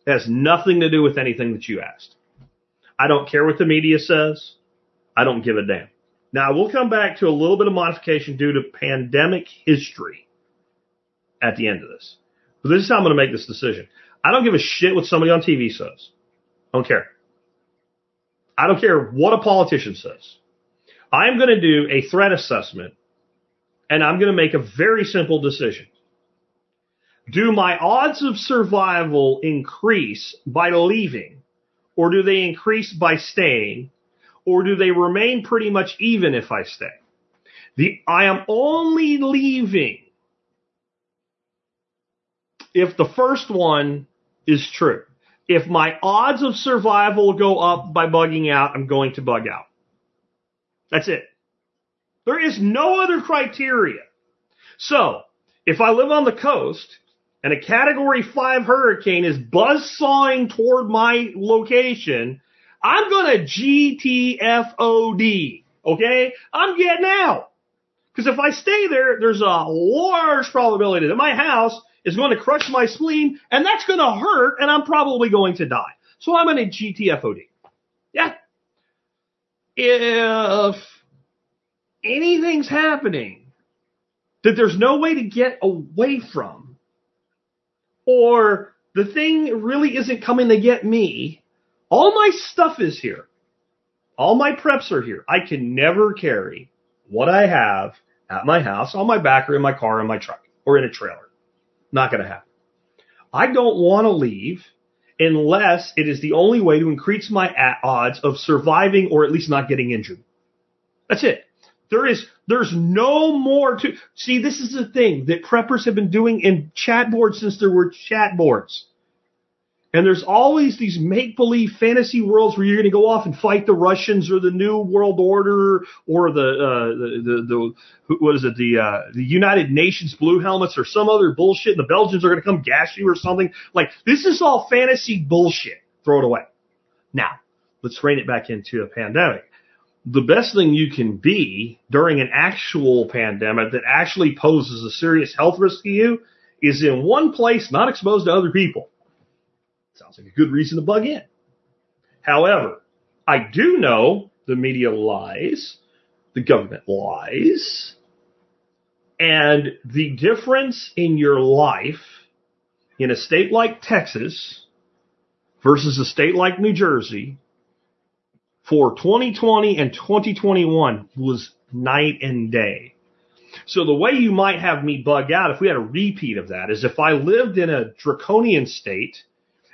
It has nothing to do with anything that you asked. I don't care what the media says. I don't give a damn. Now, we'll come back to a little bit of modification due to pandemic history at the end of this. But this is how I'm going to make this decision. I don't give a shit what somebody on T V says. I don't care. I don't care what a politician says. I'm going to do a threat assessment, and I'm going to make a very simple decision. Do my odds of survival increase by leaving, or do they increase by staying, or do they remain pretty much even if I stay? The I am only leaving if the first one is true. If my odds of survival go up by bugging out, I'm going to bug out. That's it. There is no other criteria. So, if I live on the coast and a Category five hurricane is buzzsawing toward my location, I'm going to G T F O D, okay? I'm getting out. Because if I stay there, there's a large probability that my house is going to crush my spleen, and that's going to hurt, and I'm probably going to die. So I'm going to G T F O D. Yeah. If anything's happening that there's no way to get away from, or the thing really isn't coming to get me, all my stuff is here. All my preps are here. I can never carry what I have at my house, on my back, or in my car, or in my truck, or in a trailer. Not going to happen. I don't want to leave unless it is the only way to increase my odds of surviving or at least not getting injured. That's it. There is, there's no more to see. This is the thing that preppers have been doing in chat boards since there were chat boards. And there's always these make-believe fantasy worlds where you're going to go off and fight the Russians or the New World Order or the uh, the, the the what is it the uh, the United Nations Blue Helmets or some other bullshit. And the Belgians are going to come gash you or something. Like, this is all fantasy bullshit. Throw it away. Now let's rein it back into a pandemic. The best thing you can be during an actual pandemic that actually poses a serious health risk to you is in one place, not exposed to other people. Sounds like a good reason to bug in. However, I do know the media lies, the government lies, and the difference in your life in a state like Texas versus a state like New Jersey for twenty twenty and twenty twenty-one was night and day. So the way you might have me bug out if we had a repeat of that is if I lived in a draconian state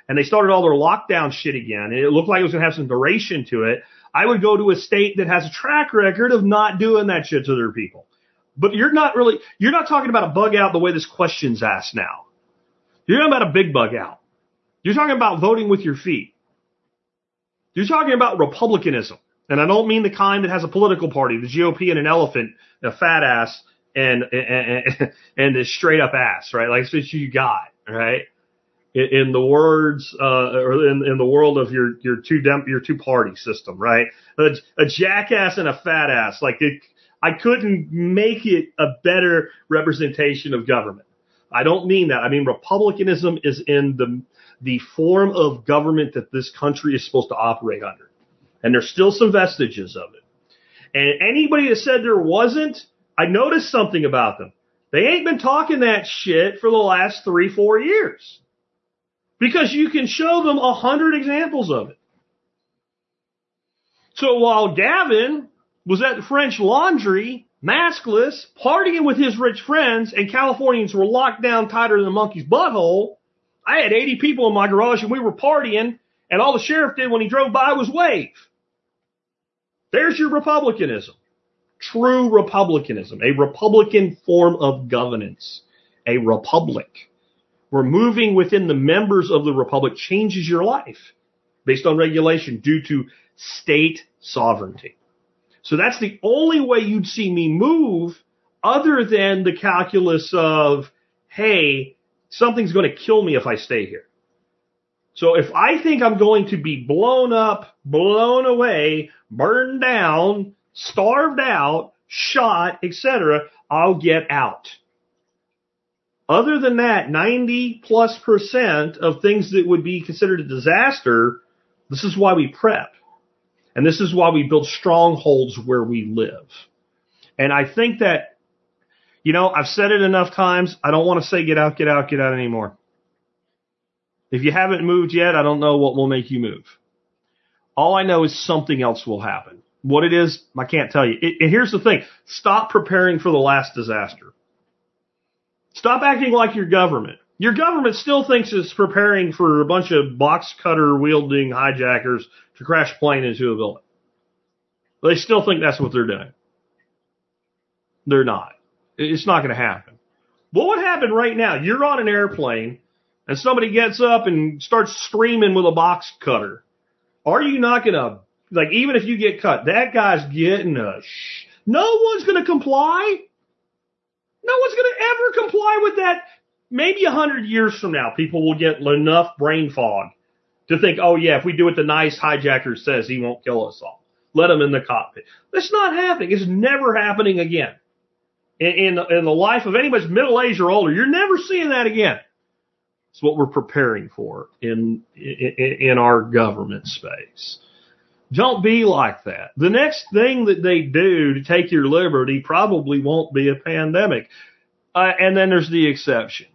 and they started all their lockdown shit again, and it looked like it was going to have some duration to it, I would go to a state that has a track record of not doing that shit to their people. But you're not really, you're not talking about a bug out the way this question's asked now. You're talking about a big bug out. You're talking about voting with your feet. You're talking about republicanism. And I don't mean the kind that has a political party, the G O P and an elephant, a fat ass, and and, and, and this straight up ass, right? Like, that's what you got, right? In the words, uh, or in, in the world of your your two dem- your two party system, right? A, a jackass and a fat ass. Like it, I couldn't make it a better representation of government. I don't mean that. I mean republicanism is in the the form of government that this country is supposed to operate under, and there's still some vestiges of it. And anybody that said there wasn't, I noticed something about them. They ain't been talking that shit for the last three, four years. Because you can show them a hundred examples of it. So while Gavin was at the French Laundry, maskless, partying with his rich friends, and Californians were locked down tighter than a monkey's butthole, I had eighty people in my garage and we were partying, and all the sheriff did when he drove by was wave. There's your republicanism. True republicanism. A republican form of governance. A republic. We're moving within the members of the republic changes your life based on regulation due to state sovereignty. So that's the only way you'd see me move other than the calculus of, hey, something's going to kill me if I stay here. So if I think I'm going to be blown up, blown away, burned down, starved out, shot, et cetera, I'll get out. Other than that, ninety plus percent of things that would be considered a disaster, this is why we prep. And this is why we build strongholds where we live. And I think that, you know, I've said it enough times. I don't want to say get out, get out, get out anymore. If you haven't moved yet, I don't know what will make you move. All I know is something else will happen. What it is, I can't tell you. It, and here's the thing. Stop preparing for the last disaster. Stop acting like your government. Your government still thinks it's preparing for a bunch of box cutter wielding hijackers to crash a plane into a building. They still think that's what they're doing. They're not. It's not going to happen. What would happen right now? You're on an airplane and somebody gets up and starts screaming with a box cutter. Are you not going to, like, even if you get cut, that guy's getting a shh. No one's going to comply. No one's going to ever comply with that. Maybe a hundred years from now, people will get enough brain fog to think, oh, yeah, if we do what the nice hijacker says, he won't kill us all. Let him in the cockpit. That's not happening. It's never happening again. In, in, in the life of anybody's middle age or older, you're never seeing that again. It's what we're preparing for in, in, in our government space. Don't be like that. The next thing that they do to take your liberty probably won't be a pandemic. Uh, and then there's the exception.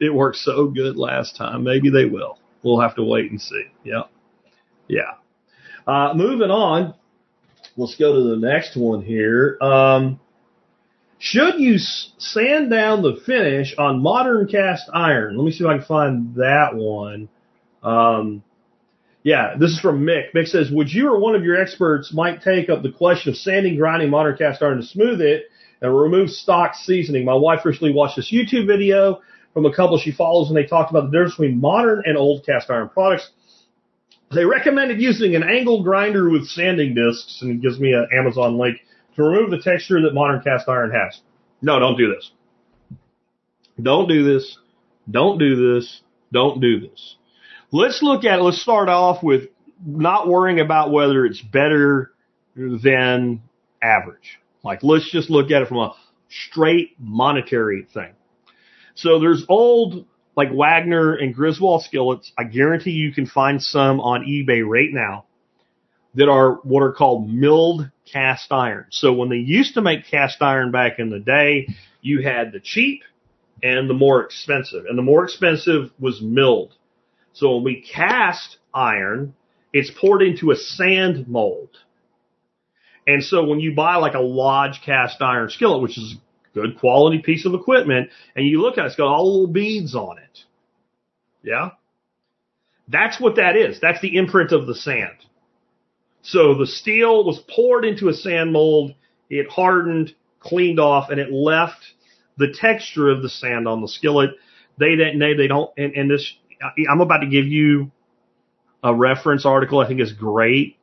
It worked so good last time. Maybe they will. We'll have to wait and see. Yeah. Yeah. Uh, moving on. Let's go to the next one here. Um, should you sand down the finish on modern cast iron? Let me see if I can find that one. Um, yeah, this is from Mick. Mick says, would you or one of your experts might take up the question of sanding, grinding modern cast iron to smooth it and remove stock seasoning? My wife recently watched this YouTube video from a couple she follows, and they talked about the difference between modern and old cast iron products. They recommended using an angle grinder with sanding discs, and it gives me an Amazon link, to remove the texture that modern cast iron has. No, don't do this. Don't do this. Don't do this. Don't do this. Let's look at it. Let's start off with not worrying about whether it's better than average. Like, let's just look at it from a straight monetary thing. So there's old, like Wagner and Griswold skillets. I guarantee you can find some on eBay right now that are what are called milled cast iron. So when they used to make cast iron back in the day, you had the cheap and the more expensive. And the more expensive was milled. So when we cast iron, it's poured into a sand mold. And so when you buy like a Lodge cast iron skillet, which is good quality piece of equipment, and you look at it, it's got all the little beads on it. Yeah? That's what that is. That's the imprint of the sand. So the steel was poured into a sand mold, it hardened, cleaned off, and it left the texture of the sand on the skillet. They didn't, they, they don't, and, and this, I'm about to give you a reference article I think is great,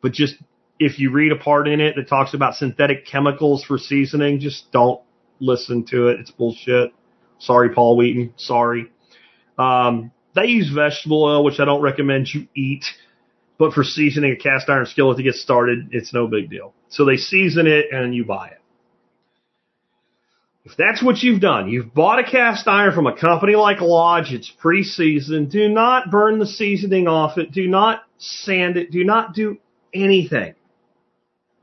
but just if you read a part in it that talks about synthetic chemicals for seasoning, just don't listen to it. It's bullshit. Sorry, Paul Wheaton. Sorry. Um, they use vegetable oil, which I don't recommend you eat. But for seasoning a cast iron skillet to get started, it's no big deal. So they season it and you buy it. If that's what you've done, you've bought a cast iron from a company like Lodge, it's pre-seasoned. Do not burn the seasoning off it. Do not sand it. Do not do anything.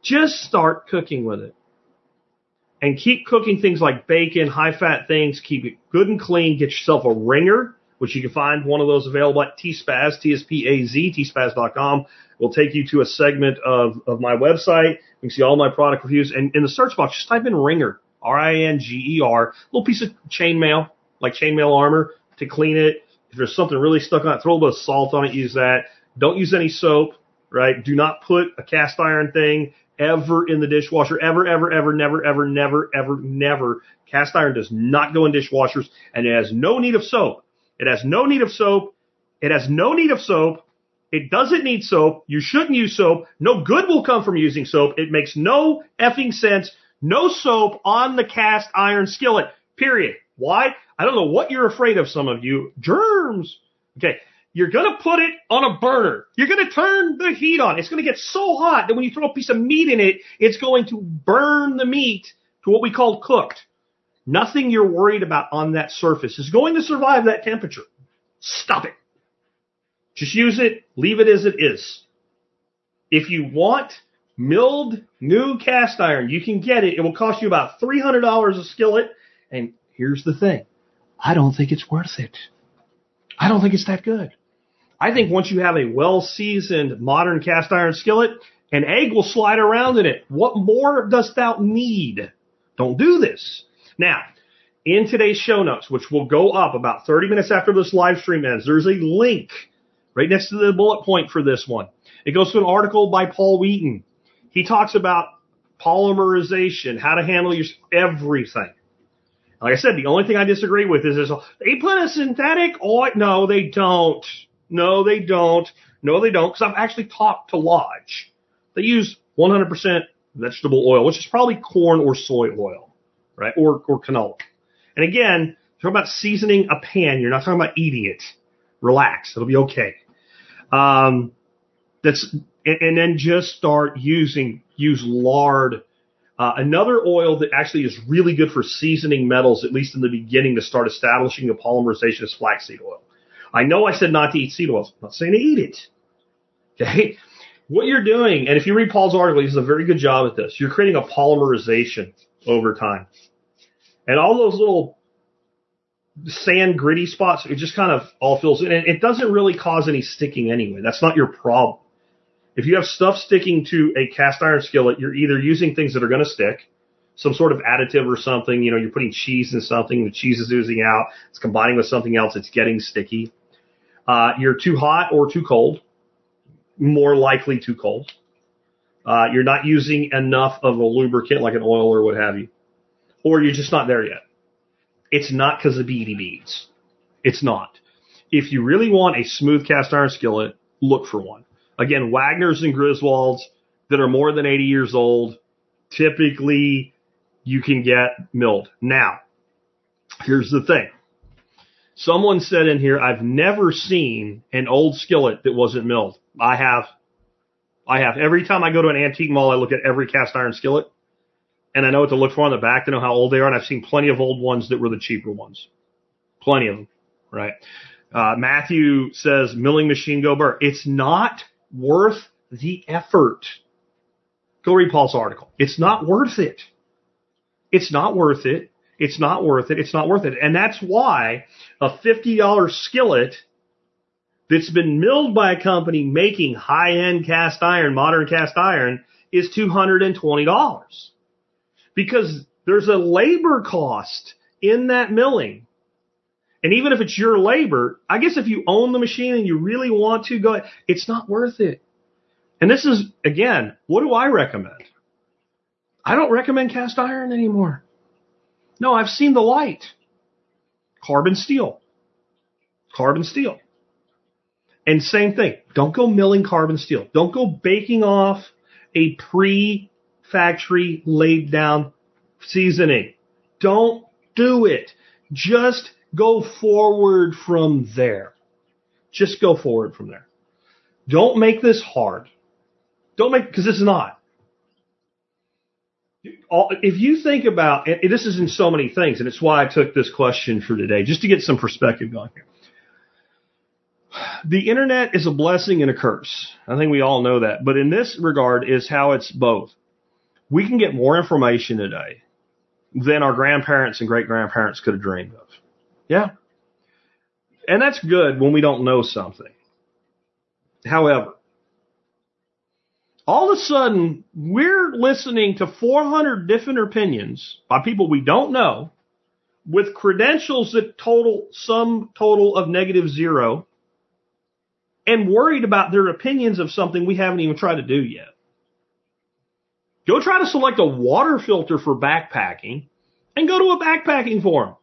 Just start cooking with it and keep cooking things like bacon, high-fat things. Keep it good and clean. Get yourself a ringer, which you can find one of those available at T S P A Z, T S P A Z, T S P A Z dot com. It will take you to a segment of, of my website. You can see all my product reviews. And in the search box, just type in ringer, R I N G E R, little piece of chainmail, like chainmail armor, to clean it. If there's something really stuck on it, throw a little salt on it, use that. Don't use any soap, right? Do not put a cast iron thing ever in the dishwasher, ever, ever, ever, never, ever, never, ever, never. Cast iron does not go in dishwashers, and it has no need of soap. It has no need of soap. It has no need of soap. It doesn't need soap. You shouldn't use soap. No good will come from using soap. It makes no effing sense. No soap on the cast iron skillet, period. Why? I don't know what you're afraid of, some of you. Germs. Okay. You're going to put it on a burner. You're going to turn the heat on. It's going to get so hot that when you throw a piece of meat in it, it's going to burn the meat to what we call cooked. Nothing you're worried about on that surface is going to survive that temperature. Stop it. Just use it. Leave it as it is. If you want milled new cast iron, you can get it. It will cost you about three hundred dollars a skillet. And here's the thing. I don't think it's worth it. I don't think it's that good. I think once you have a well-seasoned modern cast iron skillet, an egg will slide around in it. What more dost thou need? Don't do this. Now, in today's show notes, which will go up about thirty minutes after this live stream ends, there's a link right next to the bullet point for this one. It goes to an article by Paul Wheaton. He talks about polymerization, how to handle your everything. Like I said, the only thing I disagree with is this, they put a synthetic oil. No, they don't. No, they don't. No, they don't. Because I've actually talked to Lodge. They use one hundred percent vegetable oil, which is probably corn or soy oil, right? Or, or canola. And again, you're talking about seasoning a pan. You're not talking about eating it. Relax. It'll be okay. Um, that's and, and then just start using use lard. Uh, another oil that actually is really good for seasoning metals, at least in the beginning, to start establishing the polymerization is flaxseed oil. I know I said not to eat seed oils. I'm not saying to eat it. Okay? What you're doing, and if you read Paul's article, he does a very good job at this. You're creating a polymerization over time. And all those little sand gritty spots, it just kind of all fills in. And it doesn't really cause any sticking anyway. That's not your problem. If you have stuff sticking to a cast iron skillet, you're either using things that are going to stick, some sort of additive or something. You know, you're putting cheese in something, the cheese is oozing out, it's combining with something else, it's getting sticky. Uh, you're too hot or too cold, more likely too cold. Uh, you're not using enough of a lubricant like an oil or what have you, or you're just not there yet. It's not because of beady beads. It's not. If you really want a smooth cast iron skillet, look for one. Again, Wagners and Griswolds that are more than eighty years old, typically you can get milled. Now, here's the thing. Someone said in here, I've never seen an old skillet that wasn't milled. I have. I have. Every time I go to an antique mall, I look at every cast iron skillet, and I know what to look for on the back to know how old they are, and I've seen plenty of old ones that were the cheaper ones. Plenty of them, right? Uh, Matthew says, milling machine, go burr. It's not worth the effort. Go read Paul's article. It's not worth it. It's not worth it. It's not worth it. It's not worth it. And that's why a fifty dollar skillet that's been milled by a company making high-end cast iron, modern cast iron, is two hundred twenty dollars. Because there's a labor cost in that milling. And even if it's your labor, I guess if you own the machine and you really want to go, it's not worth it. And this is, again, what do I recommend? I don't recommend cast iron anymore. No, I've seen the light. Carbon steel. Carbon steel. And same thing. Don't go milling carbon steel. Don't go baking off a pre-factory laid down seasoning. Don't do it. Just go forward from there. Just go forward from there. Don't make this hard. Don't make, because it's not. If you think about, and this is in so many things, and it's why I took this question for today, just to get some perspective going here. The internet is a blessing and a curse. I think we all know that. But in this regard is how it's both. We can get more information today than our grandparents and great-grandparents could have dreamed of. Yeah. And that's good when we don't know something. However, all of a sudden, we're listening to four hundred different opinions by people we don't know with credentials that total sum total of negative zero and worried about their opinions of something we haven't even tried to do yet. Go try to select a water filter for backpacking and go to a backpacking forum.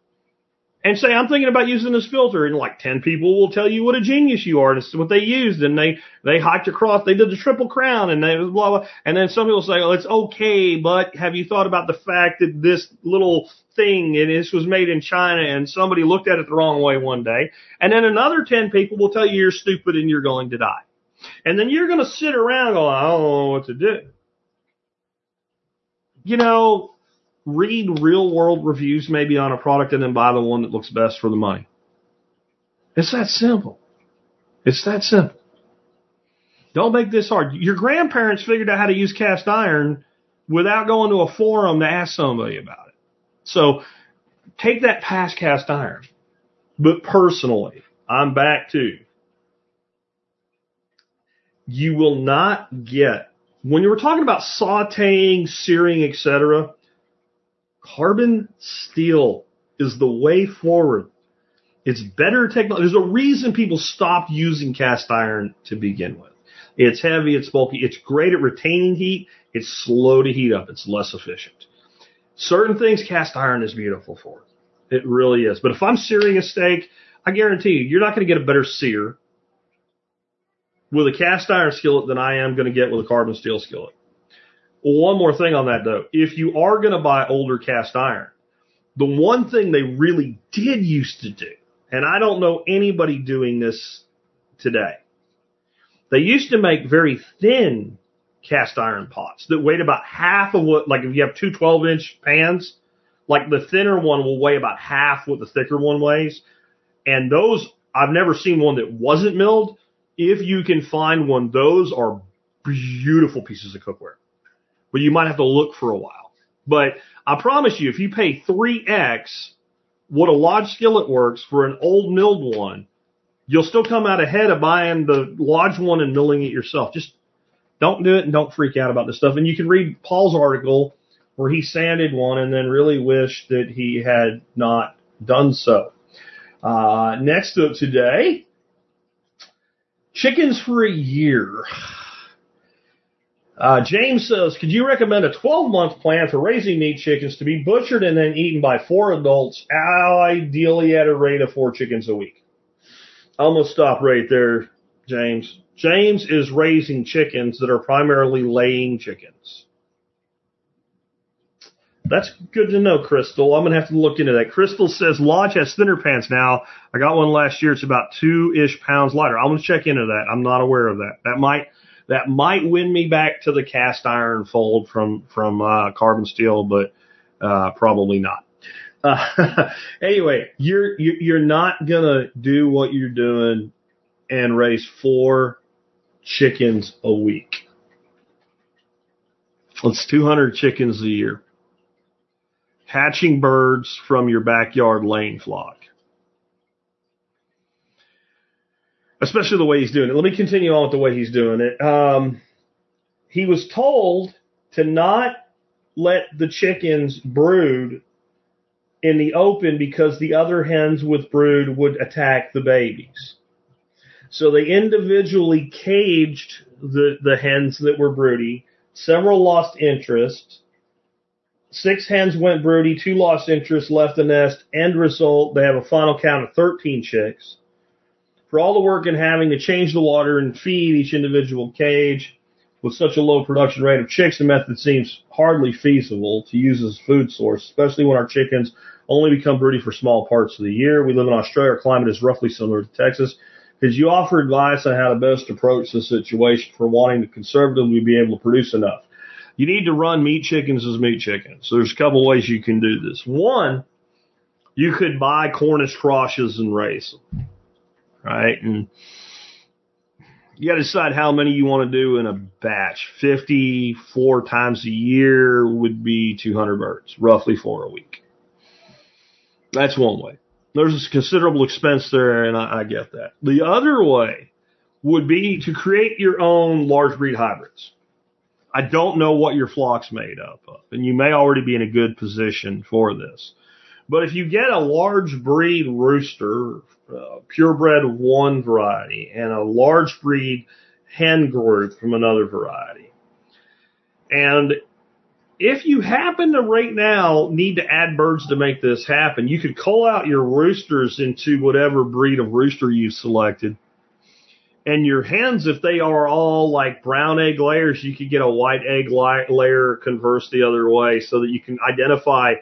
And say, I'm thinking about using this filter, and like ten people will tell you what a genius you are, and it's what they used, and they, they hiked across, they did the triple crown, and they blah, blah, and then some people say, oh, it's okay, but have you thought about the fact that this little thing, and this was made in China, and somebody looked at it the wrong way one day, and then another ten people will tell you you're stupid and you're going to die. And then you're going to sit around going, I don't know what to do. You know, read real-world reviews maybe on a product and then buy the one that looks best for the money. It's that simple. It's that simple. Don't make this hard. Your grandparents figured out how to use cast iron without going to a forum to ask somebody about it. So take that past cast iron. But personally, I'm back to, you will not get, when you were talking about sautéing, searing, et cetera, carbon steel is the way forward. It's better technology. There's a reason people stopped using cast iron to begin with. It's heavy, it's bulky, it's great at retaining heat, it's slow to heat up, it's less efficient. Certain things, cast iron is beautiful for it. It really is. But if I'm searing a steak, I guarantee you, you're not going to get a better sear with a cast iron skillet than I am going to get with a carbon steel skillet. One more thing on that, though. If you are going to buy older cast iron, the one thing they really did used to do, and I don't know anybody doing this today, They used to make very thin cast iron pots that weighed about half of what, like if you have two twelve-inch pans, like the thinner one will weigh about half what the thicker one weighs. And those, I've never seen one that wasn't milled. If you can find one, those are beautiful pieces of cookware. But you might have to look for a while. But I promise you, if you pay three X what a Lodge skillet works for an old milled one, you'll still come out ahead of buying the Lodge one and milling it yourself. Just don't do it and don't freak out about this stuff. And you can read Paul's article where he sanded one and then really wished that he had not done so. Uh, next up today, chickens for a year. Uh, James says, could you recommend a twelve-month plan for raising meat chickens to be butchered and then eaten by four adults, ideally at a rate of four chickens a week? I'm going to stop right there, James. James is raising chickens that are primarily laying chickens. That's good to know, Crystal. I'm going to have to look into that. Crystal says Lodge has thinner pants now. I got one last year. It's about two-ish pounds lighter. I'm going to check into that. I'm not aware of that. That might... That might win me back to the cast iron fold from, from uh, carbon steel, but uh, probably not. Uh, anyway, you're you're not going to do what you're doing and raise four chickens a week. That's two hundred chickens a year. Hatching birds from your backyard laying flock. Especially the way he's doing it. Let me continue on with the way he's doing it. Um, he was told to not let the chickens brood in the open because the other hens with brood would attack the babies. So they individually caged the, the hens that were broody. Several lost interest. Six hens went broody. Two lost interest, left the nest. End result, they have a final count of thirteen chicks. For all the work in having to change the water and feed each individual cage with such a low production rate of chicks, the method seems hardly feasible to use as a food source, especially when our chickens only become broody for small parts of the year. We live in Australia. Our climate is roughly similar to Texas. Could you offer advice on how to best approach the situation for wanting to conservatively be able to produce enough? You need to run meat chickens as meat chickens. So there's a couple ways you can do this. One, you could buy Cornish Crosses and raise them. Right, and you got to decide how many you want to do in a batch. Fifty four times a year would be two hundred birds, roughly four a week. That's one way. There's a considerable expense there, and I, I get that. The other way would be to create your own large breed hybrids. I don't know what your flock's made up of, and you may already be in a good position for this. But if you get a large breed rooster, uh, purebred of one variety, and a large breed hen group from another variety, and if you happen to right now need to add birds to make this happen, you could cull out your roosters into whatever breed of rooster you selected. And your hens, if they are all like brown egg layers, you could get a white egg layer, converse the other way, so that you can identify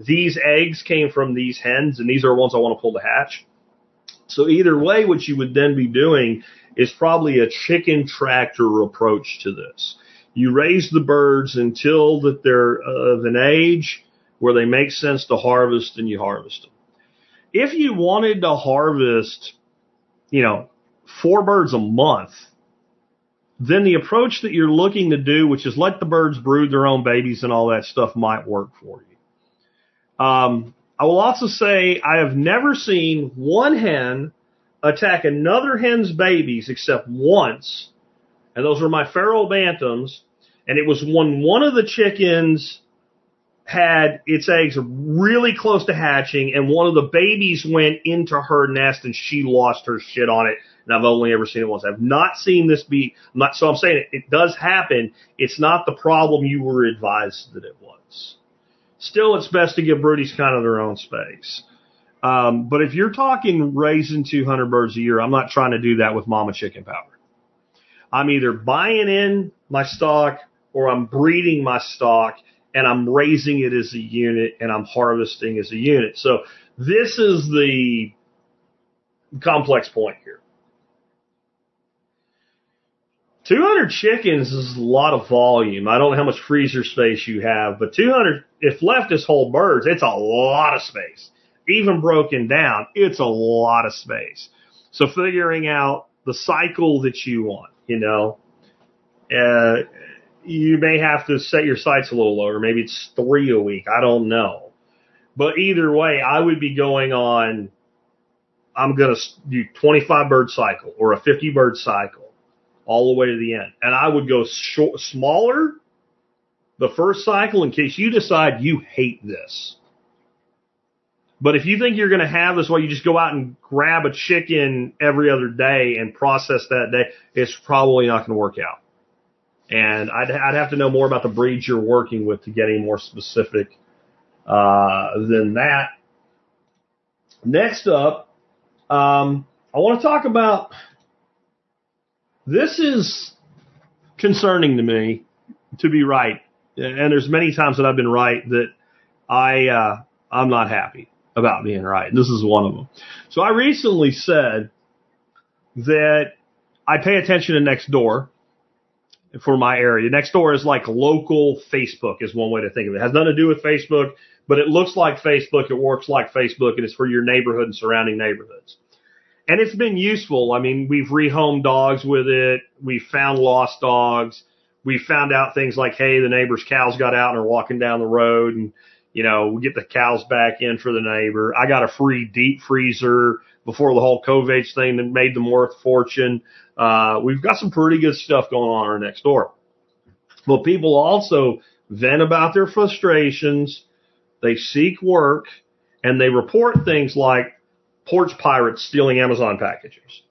these eggs came from these hens, and these are ones I want to pull to hatch. So either way, what you would then be doing is probably a chicken tractor approach to this. You raise the birds until that they're of an age where they make sense to harvest, and you harvest them. If you wanted to harvest, you know, four birds a month, then the approach that you're looking to do, which is let the birds brood their own babies and all that stuff, might work for you. Um, I will also say I have never seen one hen attack another hen's babies except once, and those were my feral bantams, and it was when one of the chickens had its eggs really close to hatching, and one of the babies went into her nest, and she lost her shit on it, and I've only ever seen it once. I've not seen this be, I'm not, so I'm saying it, it does happen. It's not the problem you were advised that it was. Still, it's best to give broodies kind of their own space. Um, but if you're talking raising two hundred birds a year, I'm not trying to do that with mama chicken power. I'm either buying in my stock or I'm breeding my stock and I'm raising it as a unit and I'm harvesting as a unit. So this is the complex point here. two hundred chickens is a lot of volume. I don't know how much freezer space you have, but two hundred, if left as whole birds, it's a lot of space. Even broken down, it's a lot of space. So figuring out the cycle that you want, you know, uh, you may have to set your sights a little lower. Maybe it's three a week. I don't know. But either way, I would be going on, I'm going to do twenty-five bird cycle or a fifty bird cycle all the way to the end. And I would go short, smaller the first cycle in case you decide you hate this. But if you think you're going to have this while you just go out and grab a chicken every other day and process that day, it's probably not going to work out. And I'd, I'd have to know more about the breeds you're working with to get any more specific uh, than that. Next up, um, I want to talk about, this is concerning to me to be right. And there's many times that I've been right that I, uh, I'm not happy about being right. This is one of them. So I recently said that I pay attention to Nextdoor for my area. Nextdoor is like local Facebook is one way to think of it. It has nothing to do with Facebook, but it looks like Facebook. It works like Facebook, and it's for your neighborhood and surrounding neighborhoods. And it's been useful. I mean, we've rehomed dogs with it. We've found lost dogs. We found out things like, hey, the neighbor's cows got out and are walking down the road, and you know, we get the cows back in for the neighbor. I got a free deep freezer before the whole COVID thing that made them worth a fortune. Uh, we've got some pretty good stuff going on our next door. But people also vent about their frustrations. They seek work, and they report things like porch pirates stealing Amazon packages,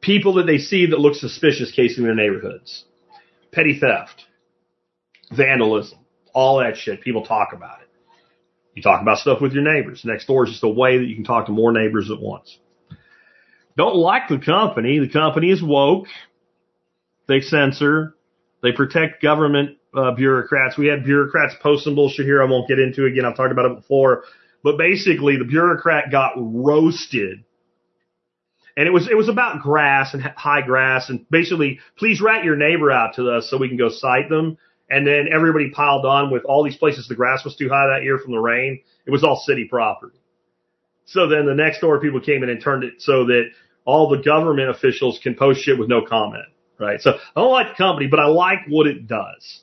people that they see that look suspicious casing their neighborhoods, petty theft, vandalism. All that shit. People talk about it. You talk about stuff with your neighbors. Nextdoor is just a way that you can talk to more neighbors at once. Don't like the company. The company is woke. They censor. They protect government uh, bureaucrats. We had bureaucrats post some bullshit here I won't get into again. I've talked about it before. But basically, the bureaucrat got roasted. And it was, it was about grass and high grass. And basically, please rat your neighbor out to us so we can go cite them. And then everybody piled on with all these places the grass was too high that year from the rain. It was all city property. So then the next door people came in and turned it so that all the government officials can post shit with no comment, right? So I don't like the company, but I like what it does.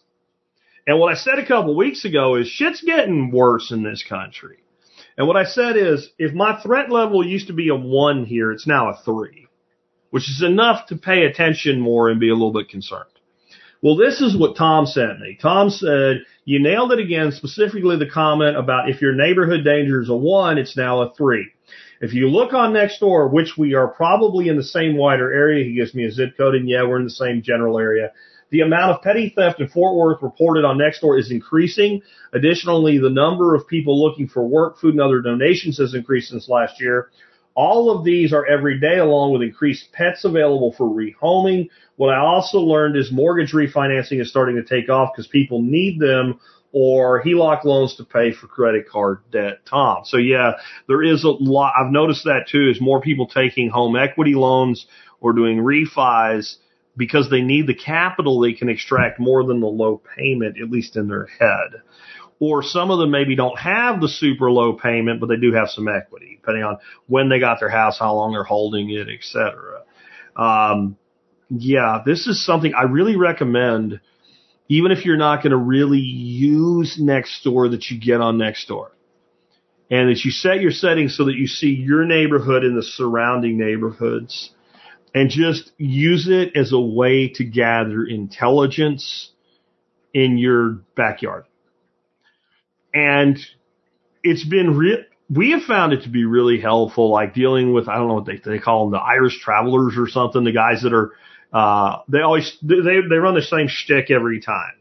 And what I said a couple weeks ago is shit's getting worse in this country. And what I said is if my threat level used to be a one here, it's now a three, which is enough to pay attention more and be a little bit concerned. Well, this is what Tom sent me. Tom said, you nailed it again, specifically the comment about if your neighborhood danger is a one, it's now a three. If you look on Nextdoor, which we are probably in the same wider area, he gives me a zip code, and yeah, we're in the same general area. The amount of petty theft in Fort Worth reported on Nextdoor is increasing. Additionally, the number of people looking for work, food, and other donations has increased since last year. All of these are every day, along with increased pets available for rehoming. What I also learned is mortgage refinancing is starting to take off because people need them or H E L O C loans to pay for credit card debt, Tom. So, yeah, there is a lot. I've noticed that, too, is more people taking home equity loans or doing refis because they need the capital they can extract more than the low payment, at least in their head. Or some of them maybe don't have the super low payment, but they do have some equity, depending on when they got their house, how long they're holding it, et cetera. Um, yeah, this is something I really recommend, even if you're not going to really use Nextdoor, that you get on Nextdoor. And that you set your settings so that you see your neighborhood and the surrounding neighborhoods. And just use it as a way to gather intelligence in your backyard. And it's been real. We have found it to be really helpful, like dealing with, I don't know what they, they call them, the Irish travelers or something. The guys that are, uh, they always, they, they run the same shtick every time.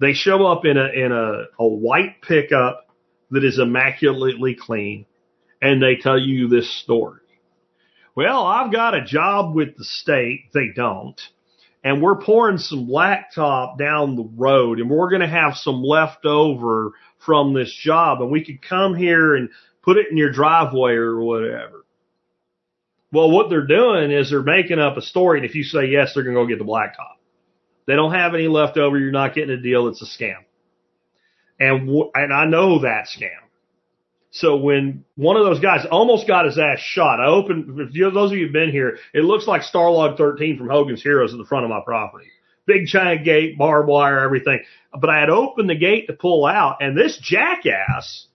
They show up in a, in a, a white pickup that is immaculately clean and they tell you this story. Well, I've got a job with the state. They don't. And we're pouring some blacktop down the road, and we're going to have some left over from this job, and we could come here and put it in your driveway or whatever. Well, what they're doing is they're making up a story, and if you say yes, they're going to go get the blacktop. They don't have any left over. You're not getting a deal. It's a scam. And w- and I know that scam. So when one of those guys almost got his ass shot, I opened, if you, those of you who've been here, it looks like Starlog thirteen from Hogan's Heroes at the front of my property. Big giant gate, barbed wire, everything. But I had opened the gate to pull out, and this jackass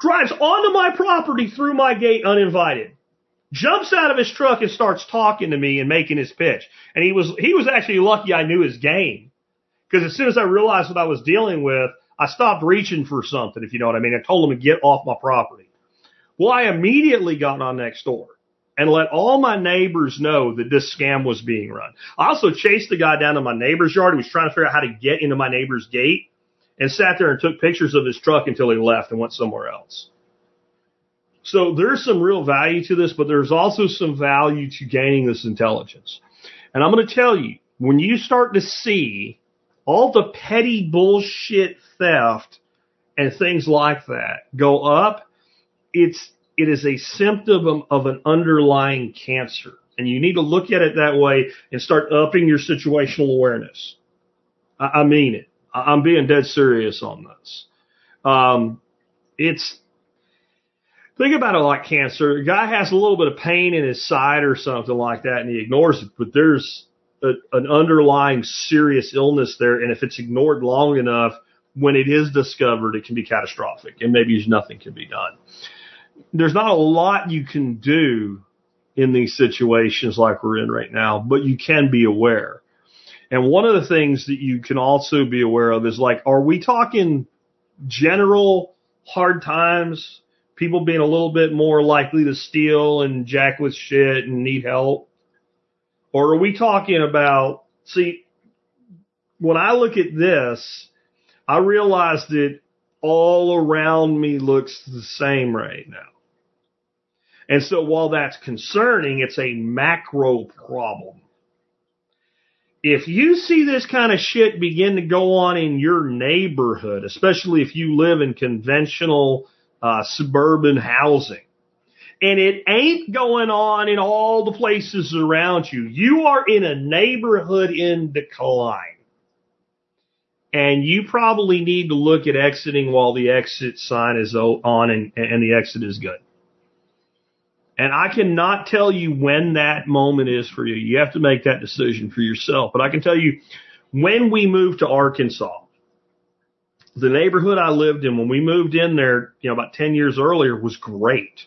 drives onto my property through my gate uninvited, jumps out of his truck and starts talking to me and making his pitch. And he was he was actually lucky I knew his game, because as soon as I realized what I was dealing with, I stopped reaching for something, if you know what I mean. I told him to get off my property. Well, I immediately got on Nextdoor and let all my neighbors know that this scam was being run. I also chased the guy down to my neighbor's yard who was trying to figure out how to get into my neighbor's gate, and sat there and took pictures of his truck until he left and went somewhere else. So there's some real value to this, but there's also some value to gaining this intelligence. And I'm going to tell you, when you start to see all the petty bullshit theft and things like that go up, it's it is a symptom of an underlying cancer. And you need to look at it that way and start upping your situational awareness. I, I mean it. I, I'm being dead serious on this. Um, it's Think about it like cancer. A guy has a little bit of pain in his side or something like that, and he ignores it. But there's a, an underlying serious illness there, and if it's ignored long enough, when it is discovered, it can be catastrophic, and maybe nothing can be done. There's not a lot you can do in these situations like we're in right now, but you can be aware. And one of the things that you can also be aware of is, like, are we talking general hard times? People being a little bit more likely to steal and jack with shit and need help? Or are we talking about, see, when I look at this, I realize that all around me looks the same right now. And so while that's concerning, it's a macro problem. If you see this kind of shit begin to go on in your neighborhood, especially if you live in conventional Uh, suburban housing, and it ain't going on in all the places around you, you are in a neighborhood in decline. And you probably need to look at exiting while the exit sign is on and, and the exit is good. And I cannot tell you when that moment is for you. You have to make that decision for yourself. But I can tell you, when we moved to Arkansas, the neighborhood I lived in when we moved in there, you know, about ten years earlier, was great.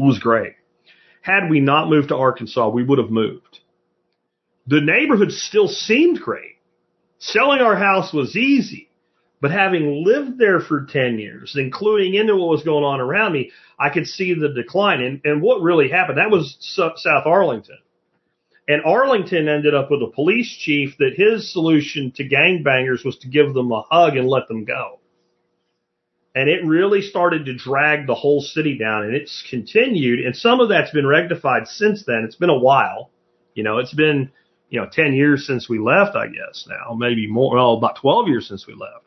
It was great. Had we not moved to Arkansas, we would have moved. The neighborhood still seemed great. Selling our house was easy. But having lived there for ten years, including into what was going on around me, I could see the decline. And, and what really happened, that was South Arlington. And Arlington ended up with a police chief that his solution to gangbangers was to give them a hug and let them go. And it really started to drag the whole city down, and it's continued. And some of that's been rectified since then. It's been a while. You know, it's been, you know, ten years since we left, I guess now, maybe more, well, about twelve years since we left.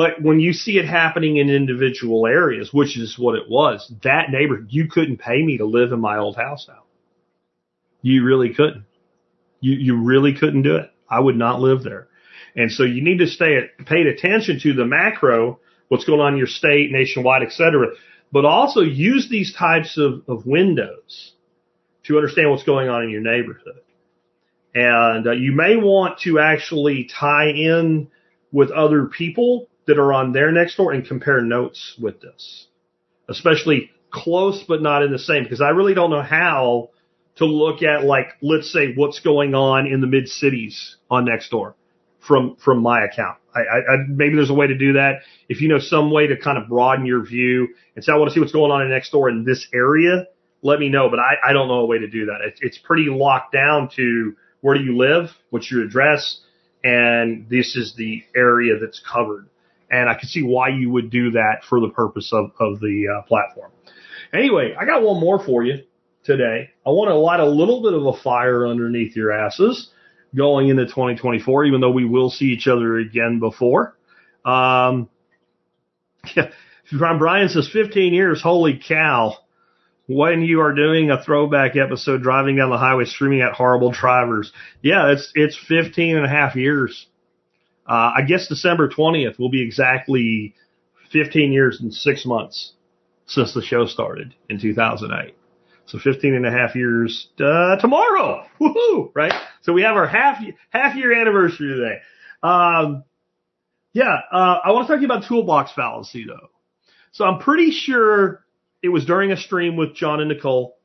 But when you see it happening in individual areas, which is what it was, that neighborhood, you couldn't pay me to live in my old house now. You really couldn't. You you really couldn't do it. I would not live there. And so you need to stay at, paid attention to the macro, what's going on in your state, nationwide, et cetera, but also use these types of, of windows to understand what's going on in your neighborhood. And uh, you may want to actually tie in with other people that are on their Nextdoor and compare notes with this, especially close but not in the same, because I really don't know how to look at, like, let's say what's going on in the mid cities on Nextdoor from, from my account. I, I, maybe there's a way to do that. If you know some way to kind of broaden your view and say, I want to see what's going on in Nextdoor in this area, let me know. But I, I don't know a way to do that. It's, it's pretty locked down to where do you live, what's your address, and this is the area that's covered. And I can see why you would do that for the purpose of, of the uh, platform. Anyway, I got one more for you today. I want to light a little bit of a fire underneath your asses going into twenty twenty-four, even though we will see each other again before. Um, yeah, Brian says fifteen years. Holy cow. when you are doing a throwback episode, driving down the highway, screaming at horrible drivers. Yeah, it's it's fifteen and a half years. Uh, I guess December twentieth will be exactly fifteen years and six months since the show started in two thousand eight. So fifteen and a half years uh, tomorrow. Woohoo, right? So we have our half half year anniversary today. Um, yeah, uh, I want to talk to you about toolbox fallacy, though. So I'm pretty sure it was during a stream with John and Nicole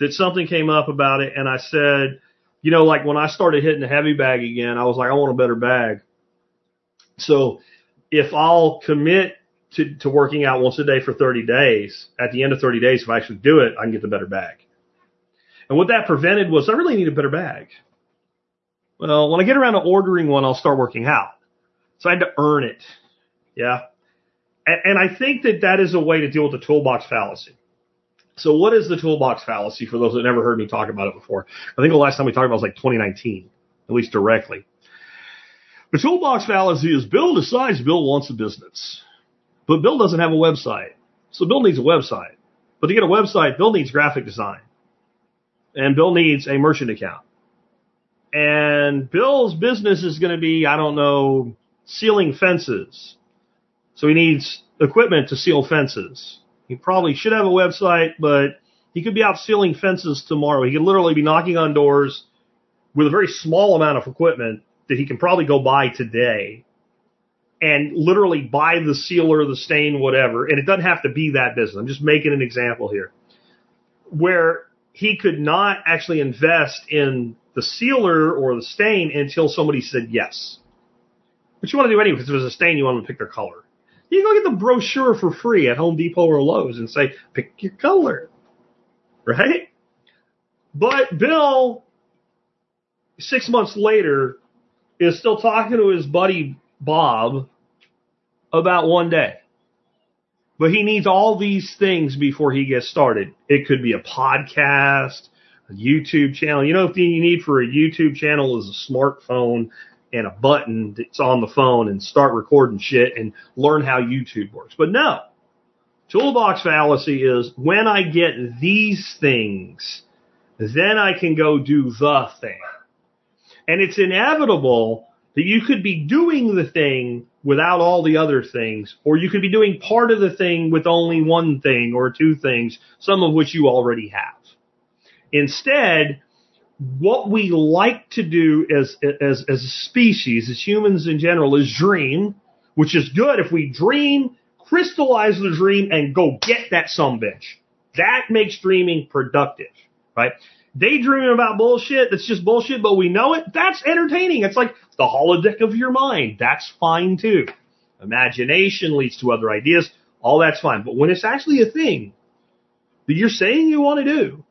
that something came up about it, and I said, you know, like when I started hitting the heavy bag again, I was like, I want a better bag. So if I'll commit to, to working out once a day for thirty days, at the end of thirty days, if I actually do it, I can get the better bag. And what that prevented was I really need a better bag. Well, when I get around to ordering one, I'll start working out. So I had to earn it. Yeah. And, and I think that that is a way to deal with the toolbox fallacy. So what is the toolbox fallacy for those that never heard me talk about it before? I think the last time we talked about it was like twenty nineteen, at least directly. The toolbox fallacy is Bill decides Bill wants a business, but Bill doesn't have a website. So Bill needs a website. But to get a website, Bill needs graphic design. And Bill needs a merchant account. And Bill's business is going to be, I don't know, sealing fences. So he needs equipment to seal fences. He probably should have a website, but he could be out sealing fences tomorrow. He could literally be knocking on doors with a very small amount of equipment that he can probably go buy today and literally buy the sealer, the stain, whatever. And it doesn't have to be that business. I'm just making an example here where he could not actually invest in the sealer or the stain until somebody said yes. But you want to do anyway, because if there's a stain, you want them to pick their color. You can go get the brochure for free at Home Depot or Lowe's and say, pick your color, right? But Bill, six months later, is still talking to his buddy Bob about one day. But he needs all these things before he gets started. It could be a podcast, a YouTube channel. You know, the thing you need for a YouTube channel is a smartphone and a button that's on the phone and start recording shit and learn how YouTube works. But no, toolbox fallacy is when I get these things, then I can go do the thing. And it's inevitable that you could be doing the thing without all the other things, or you could be doing part of the thing with only one thing or two things, some of which you already have. Instead, what we like to do as, as, as a species, as humans in general, is dream, which is good. If we dream, crystallize the dream and go get that some bitch. That makes dreaming productive, right? Daydreaming about bullshit, that's just bullshit, but we know it. That's entertaining. It's like the holodeck of your mind. That's fine, too. Imagination leads to other ideas. All that's fine. But when it's actually a thing that you're saying you want to do,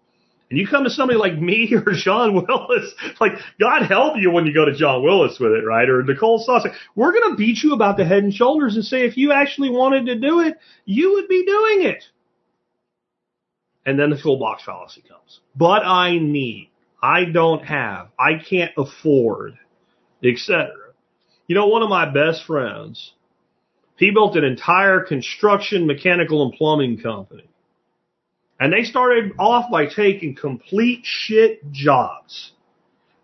and you come to somebody like me or John Willis, like, God help you when you go to John Willis with it, right? Or Nicole Sauce. We're going to beat you about the head and shoulders and say, if you actually wanted to do it, you would be doing it. And then the toolbox fallacy comes. But I need, I don't have, I can't afford, et cetera. You know, one of my best friends, he built an entire construction, mechanical, and plumbing company. And they started off by taking complete shit jobs.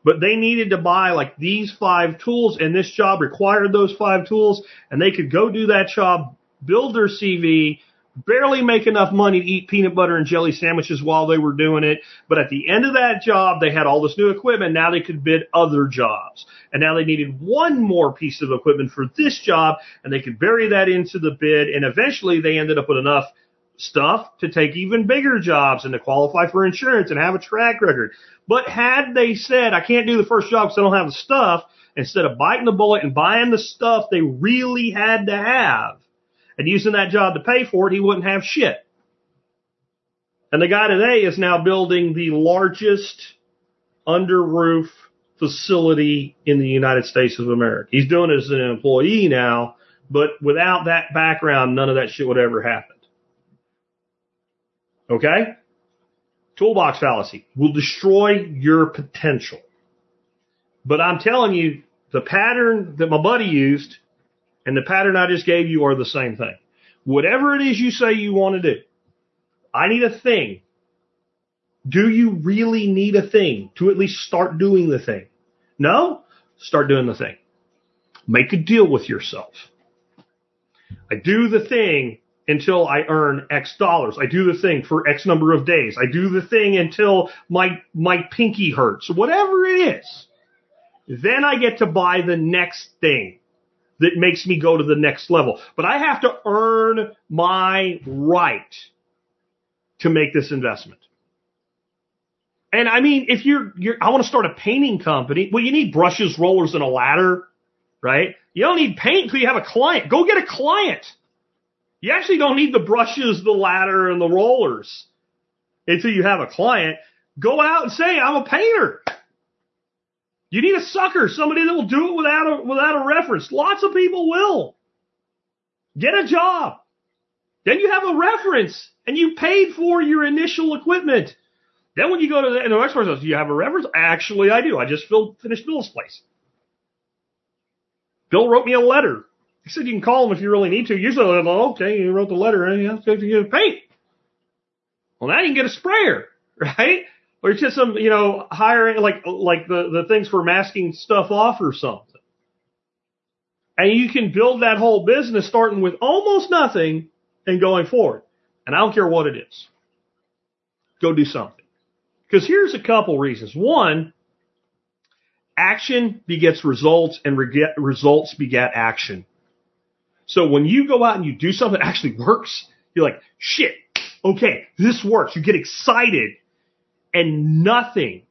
But they needed to buy like these five tools, and this job required those five tools, and they could go do that job, build their C V, barely make enough money to eat peanut butter and jelly sandwiches while they were doing it. But at the end of that job, they had all this new equipment. Now they could bid other jobs. And now they needed one more piece of equipment for this job, and they could bury that into the bid. And eventually they ended up with enough stuff to take even bigger jobs and to qualify for insurance and have a track record. But had they said, I can't do the first job because I don't have the stuff, instead of biting the bullet and buying the stuff they really had to have, and using that job to pay for it, he wouldn't have shit. And the guy today is now building the largest under-roof facility in the United States of America. He's doing it as an employee now, but without that background, none of that shit would ever happen. Okay? Toolbox fallacy will destroy your potential. But I'm telling you, the pattern that my buddy used and the pattern I just gave you are the same thing. Whatever it is you say you want to do, I need a thing. Do you really need a thing to at least start doing the thing? No? Start doing the thing. Make a deal with yourself. I do the thing until I earn X dollars. I do the thing for X number of days. I do the thing until my my pinky hurts, whatever it is. Then I get to buy the next thing that makes me go to the next level. But I have to earn my right to make this investment. And I mean, if you're, you're I want to start a painting company. Well, you need brushes, rollers, and a ladder, right? You don't need paint until you have a client. Go get a client. You actually don't need the brushes, the ladder, and the rollers until you have a client. Go out and say, I'm a painter. You need a sucker, somebody that will do it without a, without a reference. Lots of people will. Get a job. Then you have a reference, and you paid for your initial equipment. Then when you go to the, the next person, do you have a reference? Actually, I do. I just filled, finished Bill's place. Bill wrote me a letter. He said you can call him if you really need to. Usually they're like, okay, you wrote the letter, and you have to get a paint. Well, now you can get a sprayer, right? Or just some, you know, higher, like like the, the things for masking stuff off or something. And you can build that whole business starting with almost nothing and going forward. And I don't care what it is. Go do something. Because here's a couple reasons. One, action begets results, and reg- results beget action. So when you go out and you do something that actually works, you're like, shit, okay, this works. You get excited, and nothing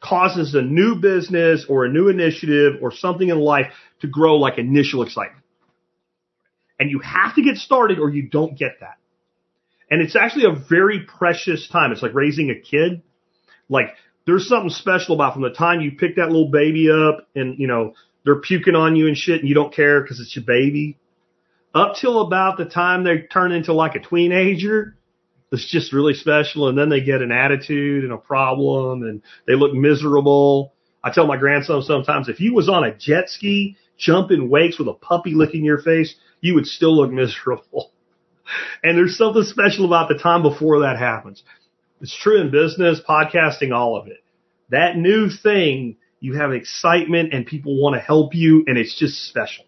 causes a new business or a new initiative or something in life to grow like initial excitement. And you have to get started or you don't get that. And it's actually a very precious time. It's like raising a kid. Like there's something special about from the time you pick that little baby up and, you know, they're puking on you and shit and you don't care because it's your baby up till about the time they turn into like a teenager. It's just really special. And then they get an attitude and a problem and they look miserable. I tell my grandson sometimes, if you was on a jet ski jumping wakes with a puppy licking your face, you would still look miserable. And there's something special about the time before that happens. It's true in business, podcasting, all of it. That new thing, you have excitement and people want to help you, and it's just special.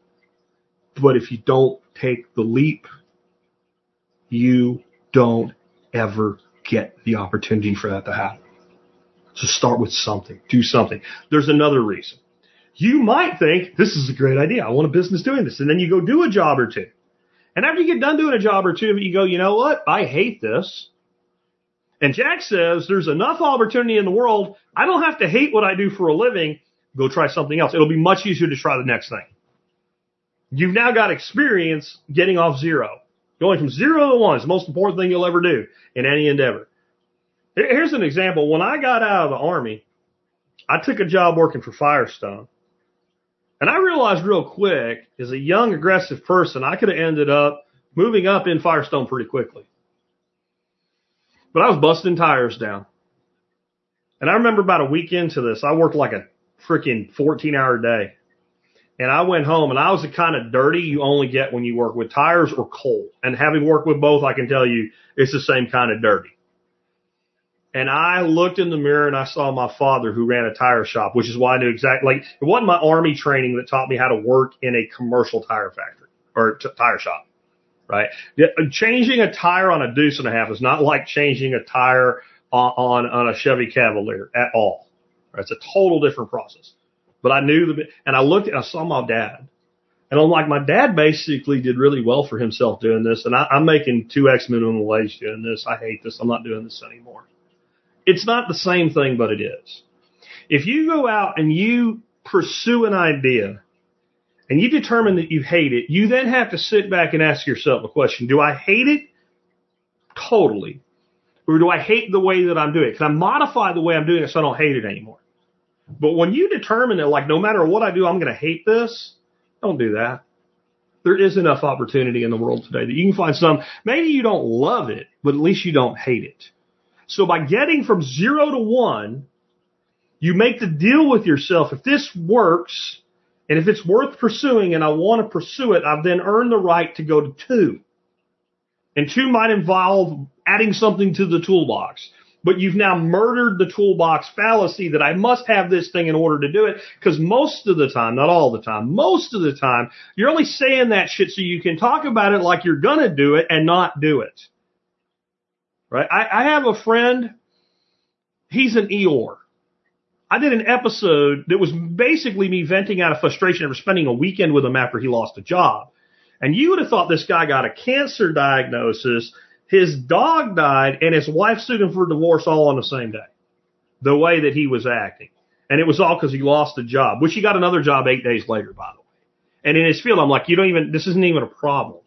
But if you don't take the leap, you don't ever get the opportunity for that to happen. So start with something. Do something. There's another reason. You might think, this is a great idea. I want a business doing this. And then you go do a job or two. And after you get done doing a job or two, you go, you know what? I hate this. And Jack says, there's enough opportunity in the world. I don't have to hate what I do for a living. Go try something else. It'll be much easier to try the next thing. You've now got experience getting off zero. Going from zero to one is the most important thing you'll ever do in any endeavor. Here's an example. When I got out of the Army, I took a job working for Firestone. And I realized real quick, as a young, aggressive person, I could have ended up moving up in Firestone pretty quickly. But I was busting tires down. And I remember about a week into this, I worked like a freaking fourteen-hour day. And I went home, and I was the kind of dirty you only get when you work with tires or coal. And having worked with both, I can tell you it's the same kind of dirty. And I looked in the mirror and I saw my father who ran a tire shop, which is why I knew exactly, like, it wasn't my Army training that taught me how to work in a commercial tire factory or t- tire shop, right? Changing a tire on a deuce and a half is not like changing a tire on, on, on a Chevy Cavalier at all. Right? It's a total different process. But I knew the, and I looked and I saw my dad. And I'm like, my dad basically did really well for himself doing this. And I, I'm making two X minimum wage doing this. I hate this. I'm not doing this anymore. It's not the same thing, but it is. If you go out and you pursue an idea and you determine that you hate it, you then have to sit back and ask yourself a question. Do I hate it? Totally. Or do I hate the way that I'm doing it? Can I modify the way I'm doing it so I don't hate it anymore? But when you determine that, like, no matter what I do, I'm going to hate this, don't do that. There is enough opportunity in the world today that you can find some. Maybe you don't love it, but at least you don't hate it. So by getting from zero to one, you make the deal with yourself. If this works and if it's worth pursuing and I want to pursue it, I've then earned the right to go to two. And two might involve adding something to the toolbox. But you've now murdered the toolbox fallacy that I must have this thing in order to do it, because most of the time, not all the time, most of the time, you're only saying that shit so you can talk about it like you're going to do it and not do it. Right? I, I have a friend. He's an Eeyore. I did an episode that was basically me venting out of frustration over spending a weekend with him after he lost a job. And you would have thought this guy got a cancer diagnosis. His dog died, and his wife sued him for divorce all on the same day, the way that he was acting. And it was all because he lost a job, which he got another job eight days later, by the way. And in his field, I'm like, you don't even, this isn't even a problem.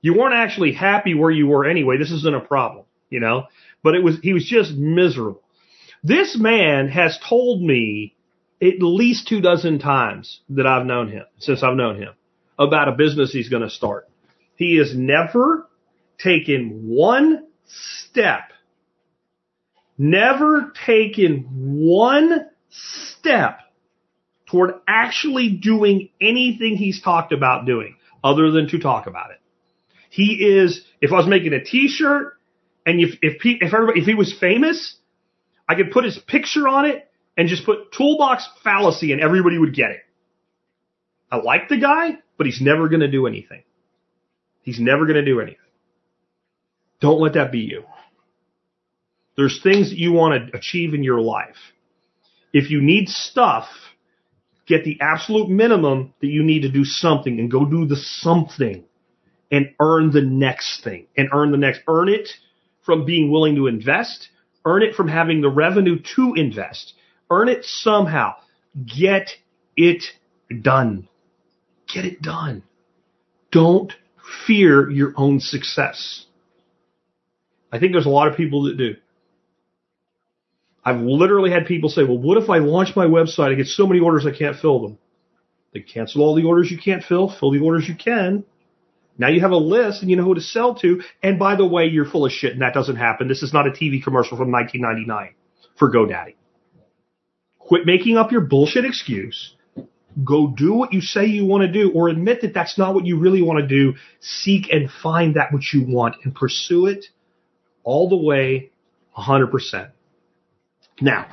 You weren't actually happy where you were anyway. This isn't a problem, you know. But it was, he was just miserable. This man has told me at least two dozen times that I've known him, since I've known him, about a business he's going to start. He has never taken one step, never taken one step toward actually doing anything he's talked about doing other than to talk about it. He is, if I was making a t-shirt and if, if, he, if everybody, if he was famous, I could put his picture on it and just put toolbox fallacy and everybody would get it. I like the guy, but he's never going to do anything. He's never going to do anything. Don't let that be you. There's things that you want to achieve in your life. If you need stuff, get the absolute minimum that you need to do something and go do the something and earn the next thing and earn the next. Earn it from being willing to invest. Earn it from having the revenue to invest. Earn it somehow. Get it done. Get it done. Don't fear your own success. I think there's a lot of people that do. I've literally had people say, well, what if I launch my website? I get so many orders, I can't fill them. They cancel all the orders you can't fill, fill the orders you can. Now you have a list and you know who to sell to. And by the way, you're full of shit and that doesn't happen. This is not a T V commercial from nineteen ninety-nine for GoDaddy. Quit making up your bullshit excuse. Go do what you say you want to do, or admit that that's not what you really want to do. Seek and find that which you want and pursue it. All the way, one hundred percent. Now,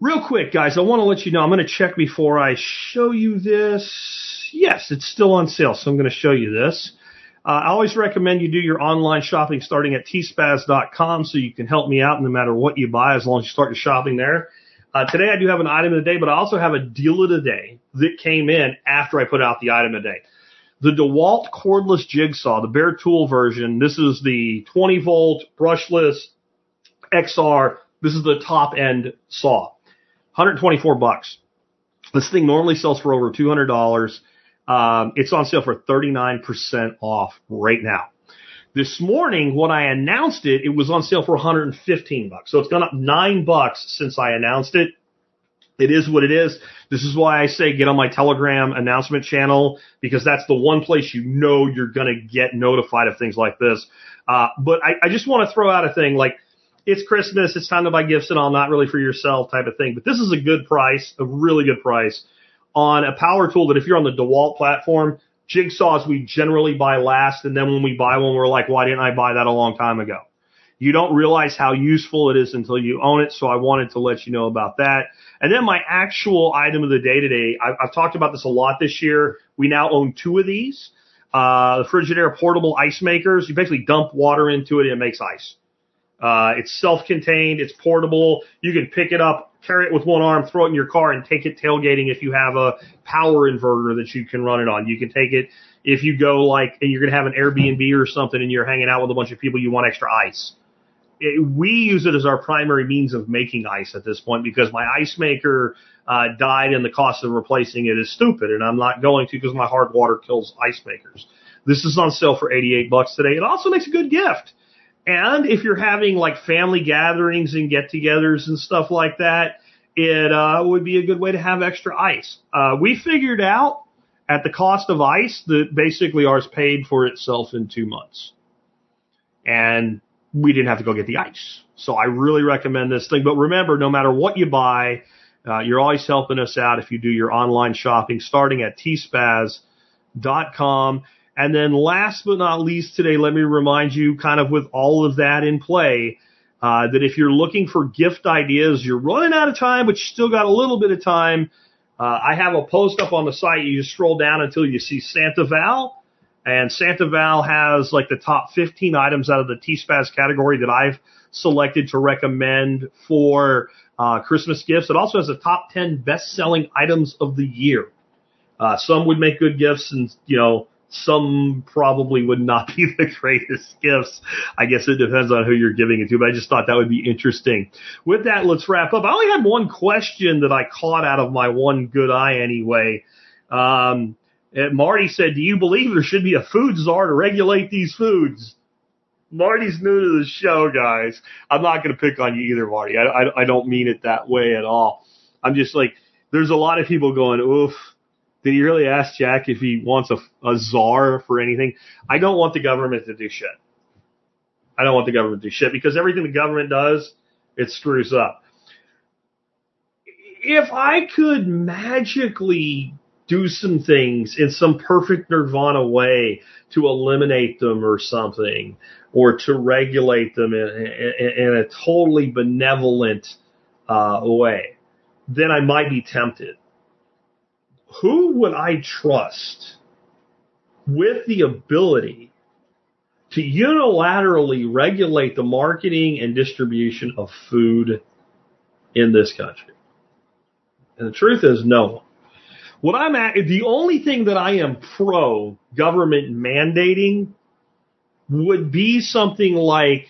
real quick, guys, I want to let you know. I'm going to check before I show you this. Yes, it's still on sale, so I'm going to show you this. Uh, I always recommend you do your online shopping starting at T S P A Z dot com so you can help me out no matter what you buy as long as you start your shopping there. Uh, today I do have an item of the day, but I also have a deal of the day that came in after I put out the item of the day. The DeWalt cordless jigsaw, the bare tool version, this is the twenty volt brushless X R. This is the top end saw, one hundred twenty-four bucks. This thing normally sells for over two hundred dollars. Um, it's on sale for thirty-nine percent off right now. This morning when I announced it, it was on sale for one hundred fifteen bucks. So it's gone up nine bucks since I announced it. It is what it is. This is why I say get on my Telegram announcement channel, because that's the one place you know you're going to get notified of things like this. Uh, but I, I just want to throw out a thing like it's Christmas. It's time to buy gifts and all, not really for yourself type of thing. But this is a good price, a really good price on a power tool that if you're on the DeWalt platform, jigsaws we generally buy last. And then when we buy one, we're like, why didn't I buy that a long time ago? You don't realize how useful it is until you own it, so I wanted to let you know about that. And then my actual item of the day today, I've, I've talked about this a lot this year. We now own two of these, uh, the Frigidaire portable ice makers. You basically dump water into it and it makes ice. Uh, it's self-contained. It's portable. You can pick it up, carry it with one arm, throw it in your car, and take it tailgating if you have a power inverter that you can run it on. You can take it if you go like and you're going to have an Airbnb or something and you're hanging out with a bunch of people, you want extra ice. It, we use it as our primary means of making ice at this point because my ice maker uh, died and the cost of replacing it is stupid, and I'm not going to because my hard water kills ice makers. This is on sale for eighty-eight bucks today. It also makes a good gift. And if you're having like family gatherings and get-togethers and stuff like that, it uh, would be a good way to have extra ice. Uh, we figured out at the cost of ice that basically ours paid for itself in two months. And we didn't have to go get the ice. So I really recommend this thing. But remember, no matter what you buy, uh, you're always helping us out if you do your online shopping starting at T S P A Z dot com. And then last but not least today, let me remind you, kind of with all of that in play, uh, that if you're looking for gift ideas, you're running out of time, but you still got a little bit of time. Uh, I have a post up on the site. You just scroll down until you see Santa Val. And Santa Val has like the top fifteen items out of the T S P A Z category that I've selected to recommend for uh, Christmas gifts. It also has the top ten best-selling items of the year. Uh, some would make good gifts, and you know, some probably would not be the greatest gifts. I guess it depends on who you're giving it to, but I just thought that would be interesting. With that, let's wrap up. I only had one question that I caught out of my one good eye anyway. Um, Marty said, do you believe there should be a food czar to regulate these foods? Marty's new to the show, guys. I'm not going to pick on you either, Marty. I, I, I don't mean it that way at all. I'm just like, there's a lot of people going, oof. Did he really ask Jack if he wants a, a czar for anything? I don't want the government to do shit. I don't want the government to do shit because everything the government does, it screws up. If I could magically do some things in some perfect nirvana way to eliminate them or something, or to regulate them in, in, in a totally benevolent uh, way, then I might be tempted. Who would I trust with the ability to unilaterally regulate the marketing and distribution of food in this country? And the truth is, no one. What I'm at, the only thing that I am pro government mandating would be something like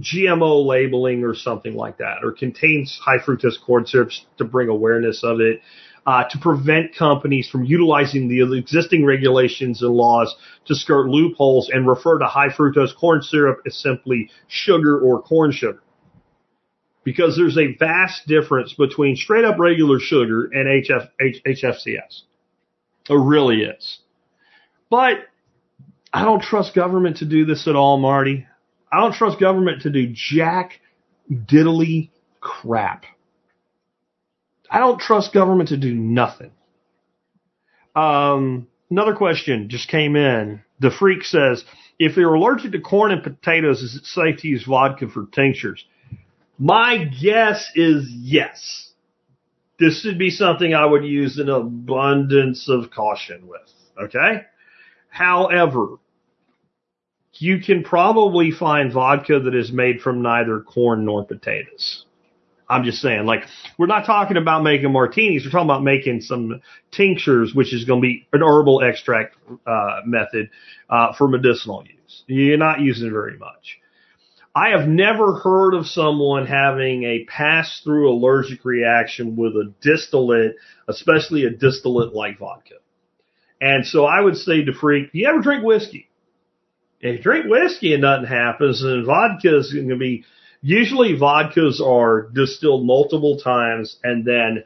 G M O labeling or something like that, or contains high fructose corn syrups to bring awareness of it. Uh, to prevent companies from utilizing the existing regulations and laws to skirt loopholes and refer to high fructose corn syrup as simply sugar or corn sugar. Because there's a vast difference between straight up regular sugar and H F, H F C S. It really is. But I don't trust government to do this at all, Marty. I don't trust government to do jack diddly crap. I don't trust government to do nothing. Um, another question just came in. The Freak says, if they're allergic to corn and potatoes, is it safe to use vodka for tinctures? My guess is yes. This would be something I would use an abundance of caution with, okay? However, you can probably find vodka that is made from neither corn nor potatoes. I'm just saying, like, we're not talking about making martinis. We're talking about making some tinctures, which is going to be an herbal extract uh, method uh, for medicinal use. You're not using it very much. I have never heard of someone having a pass-through allergic reaction with a distillate, especially a distillate like vodka. And so I would say to Freak, you ever drink whiskey? If you drink whiskey and nothing happens, then vodka is going to be... Usually vodkas are distilled multiple times and then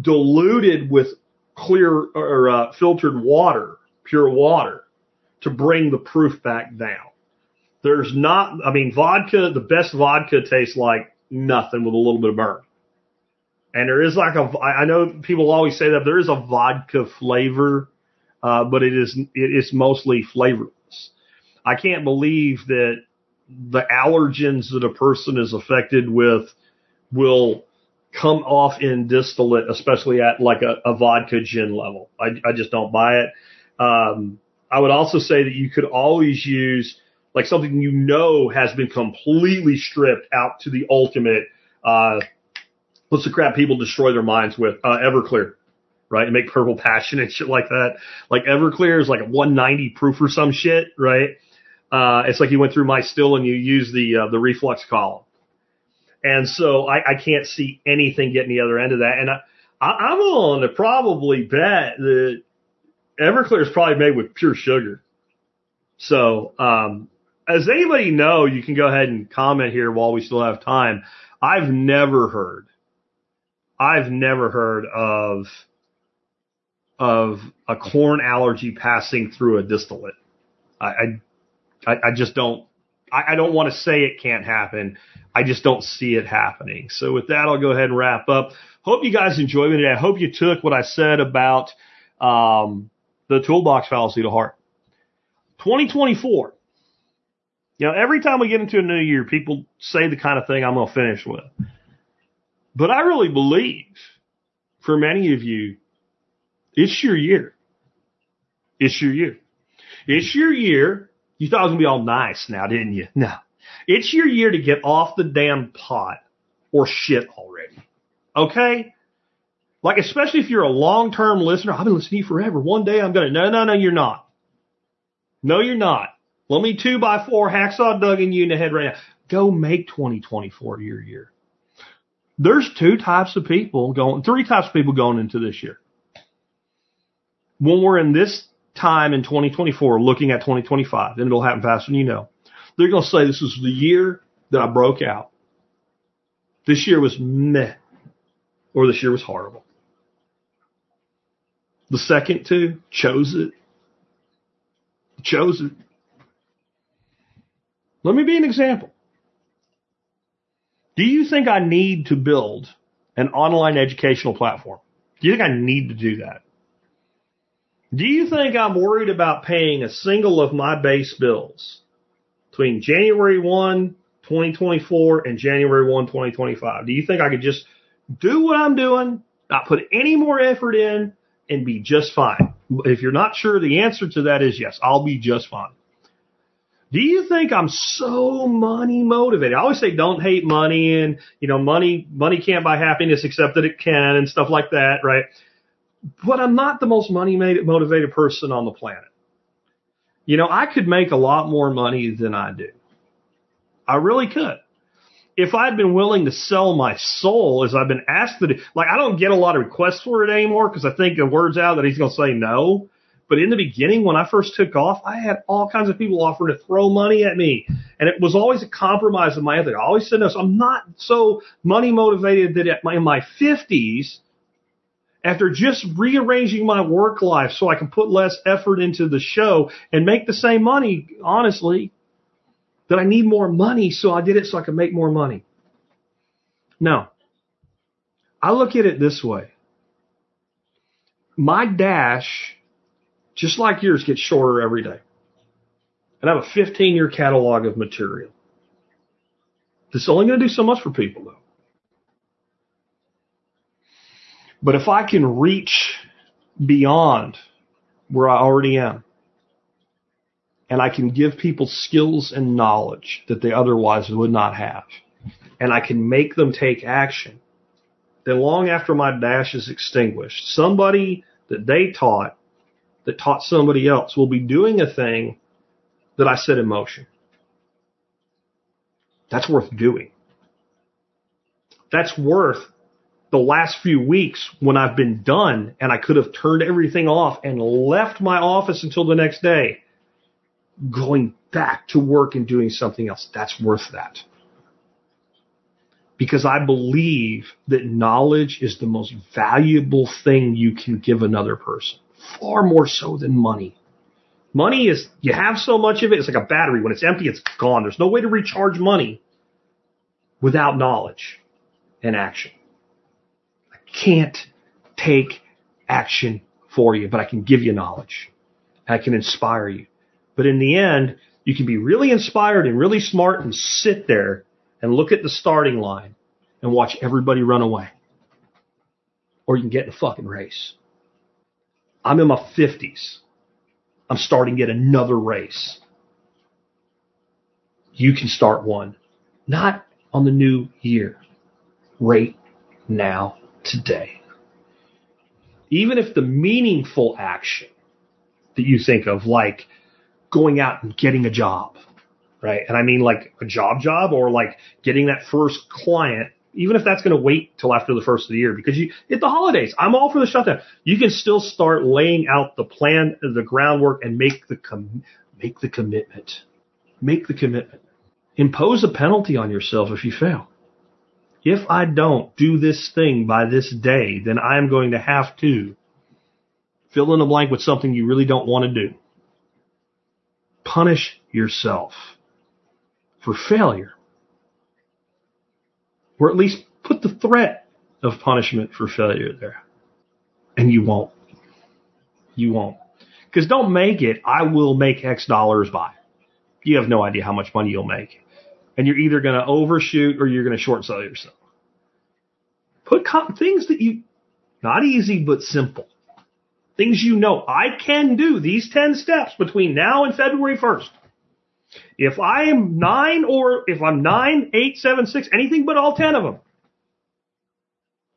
diluted with clear or uh, filtered water, pure water, to bring the proof back down. There's not, I mean, vodka, the best vodka tastes like nothing with a little bit of burn. And there is like a, I know people always say that there is a vodka flavor, uh, but it is, it is mostly flavorless. I can't believe that the allergens that a person is affected with will come off in distillate, especially at like a, a vodka gin level. I, I just don't buy it. Um, I would also say that you could always use like something you know has been completely stripped out to the ultimate. Uh, what's the crap people destroy their minds with? Uh, Everclear, right? And make purple passion and shit like that. Like Everclear is like one ninety proof or some shit, right? Uh, it's like you went through my still and you used the uh, the reflux column. And so I, I can't see anything getting the other end of that. And I, I, I'm willing to probably bet that Everclear is probably made with pure sugar. So um, as anybody know, you can go ahead and comment here while we still have time. I've never heard. I've never heard of of a corn allergy passing through a distillate. I, I I, I just don't I, I don't want to say it can't happen. I just don't see it happening. So with that, I'll go ahead and wrap up. Hope you guys enjoyed me today. I hope you took what I said about um, the toolbox fallacy to heart. twenty twenty-four. You know, every time we get into a new year, people say the kind of thing I'm going to finish with. But I really believe, for many of you, it's your year. It's your year. It's your year. You thought it was going to be all nice now, didn't you? No. It's your year to get off the damn pot or shit already. Okay? Like, especially if you're a long-term listener. I've been listening to you forever. One day I'm going to. No, no, no, you're not. No, you're not. Let me two by four hacksaw dug in you in the head right now. Go make twenty twenty-four your year. There's two types of people going, three types of people going into this year. When we're in this time in twenty twenty-four, looking at twenty twenty-five, and it'll happen faster than you know, they're going to say this is the year that I broke out. This year was meh, or this year was horrible. The second two chose it. Chose it. Let me be an example. Do you think I need to build an online educational platform? Do you think I need to do that? Do you think I'm worried about paying a single of my base bills between January first, twenty twenty-four and January first, twenty twenty-five? Do you think I could just do what I'm doing, not put any more effort in, and be just fine? If you're not sure, the answer to that is yes, I'll be just fine. Do you think I'm so money motivated? I always say don't hate money and, you know, money money can't buy happiness except that it can and stuff like that, right? But I'm not the most money motivated person on the planet. You know, I could make a lot more money than I do. I really could. If I'd been willing to sell my soul as I've been asked to do, like, I don't get a lot of requests for it anymore because I think the word's out that he's going to say no. But in the beginning, when I first took off, I had all kinds of people offering to throw money at me. And it was always a compromise of my ethic. I always said, no, so I'm not so money motivated that at my, in my fifties, after just rearranging my work life so I can put less effort into the show and make the same money, honestly, that I need more money, so I did it so I could make more money. No. I look at it this way. My dash, just like yours, gets shorter every day. And I have a fifteen-year catalog of material. That's only going to do so much for people, though. But if I can reach beyond where I already am, and I can give people skills and knowledge that they otherwise would not have, and I can make them take action, then long after my dash is extinguished, somebody that they taught, that taught somebody else, will be doing a thing that I set in motion. That's worth doing. That's worth the last few weeks when I've been done and I could have turned everything off and left my office until the next day, going back to work and doing something else. That's worth that. Because I believe that knowledge is the most valuable thing you can give another person, far more so than money. Money is, you have so much of it, it's like a battery. When it's empty, it's gone. There's no way to recharge money without knowledge and action. I can't take action for you, but I can give you knowledge. I can inspire you. But in the end, you can be really inspired and really smart and sit there and look at the starting line and watch everybody run away. Or you can get in a fucking race. I'm in my fifties. I'm starting yet another race. You can start one. Not on the new year. Right now, today. Even if the meaningful action that you think of, like going out and getting a job, right? And I mean like a job job or like getting that first client, even if that's going to wait till after the first of the year, because you hit the holidays. I'm all for the shutdown. You can still start laying out the plan, the groundwork, and make the com- make the commitment. Make the commitment. Impose a penalty on yourself if you fail. If I don't do this thing by this day, then I'm going to have to fill in the blank with something you really don't want to do. Punish yourself for failure, or at least put the threat of punishment for failure there, and you won't. You won't. Because don't make it, I will make X dollars by. You have no idea how much money you'll make. And you're either going to overshoot or you're going to short sell yourself. Put com- things that you, not easy, but simple. Things you know, I can do these ten steps between now and February first. If I am nine or if I'm nine, eight, seven, six, anything but all ten of them,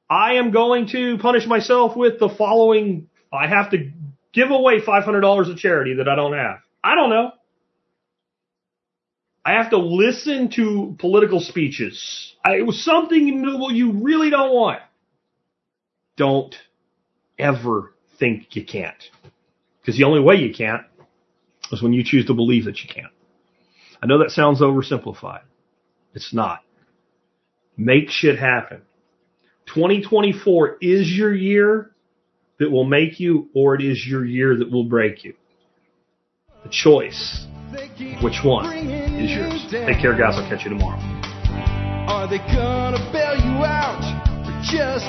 I am going to punish myself with the following. I have to give away five hundred dollars of charity that I don't have. I don't know. I have to listen to political speeches. I, it was something you really don't want. Don't ever think you can't. Because the only way you can't is when you choose to believe that you can't. I know that sounds oversimplified. It's not. Make shit happen. twenty twenty-four is your year that will make you, or it is your year that will break you. The choice, which one is yours? Take care, guys. I'll catch you tomorrow. Are they gonna bail you out or just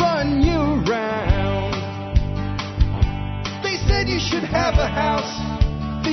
run you round? They said you should have a house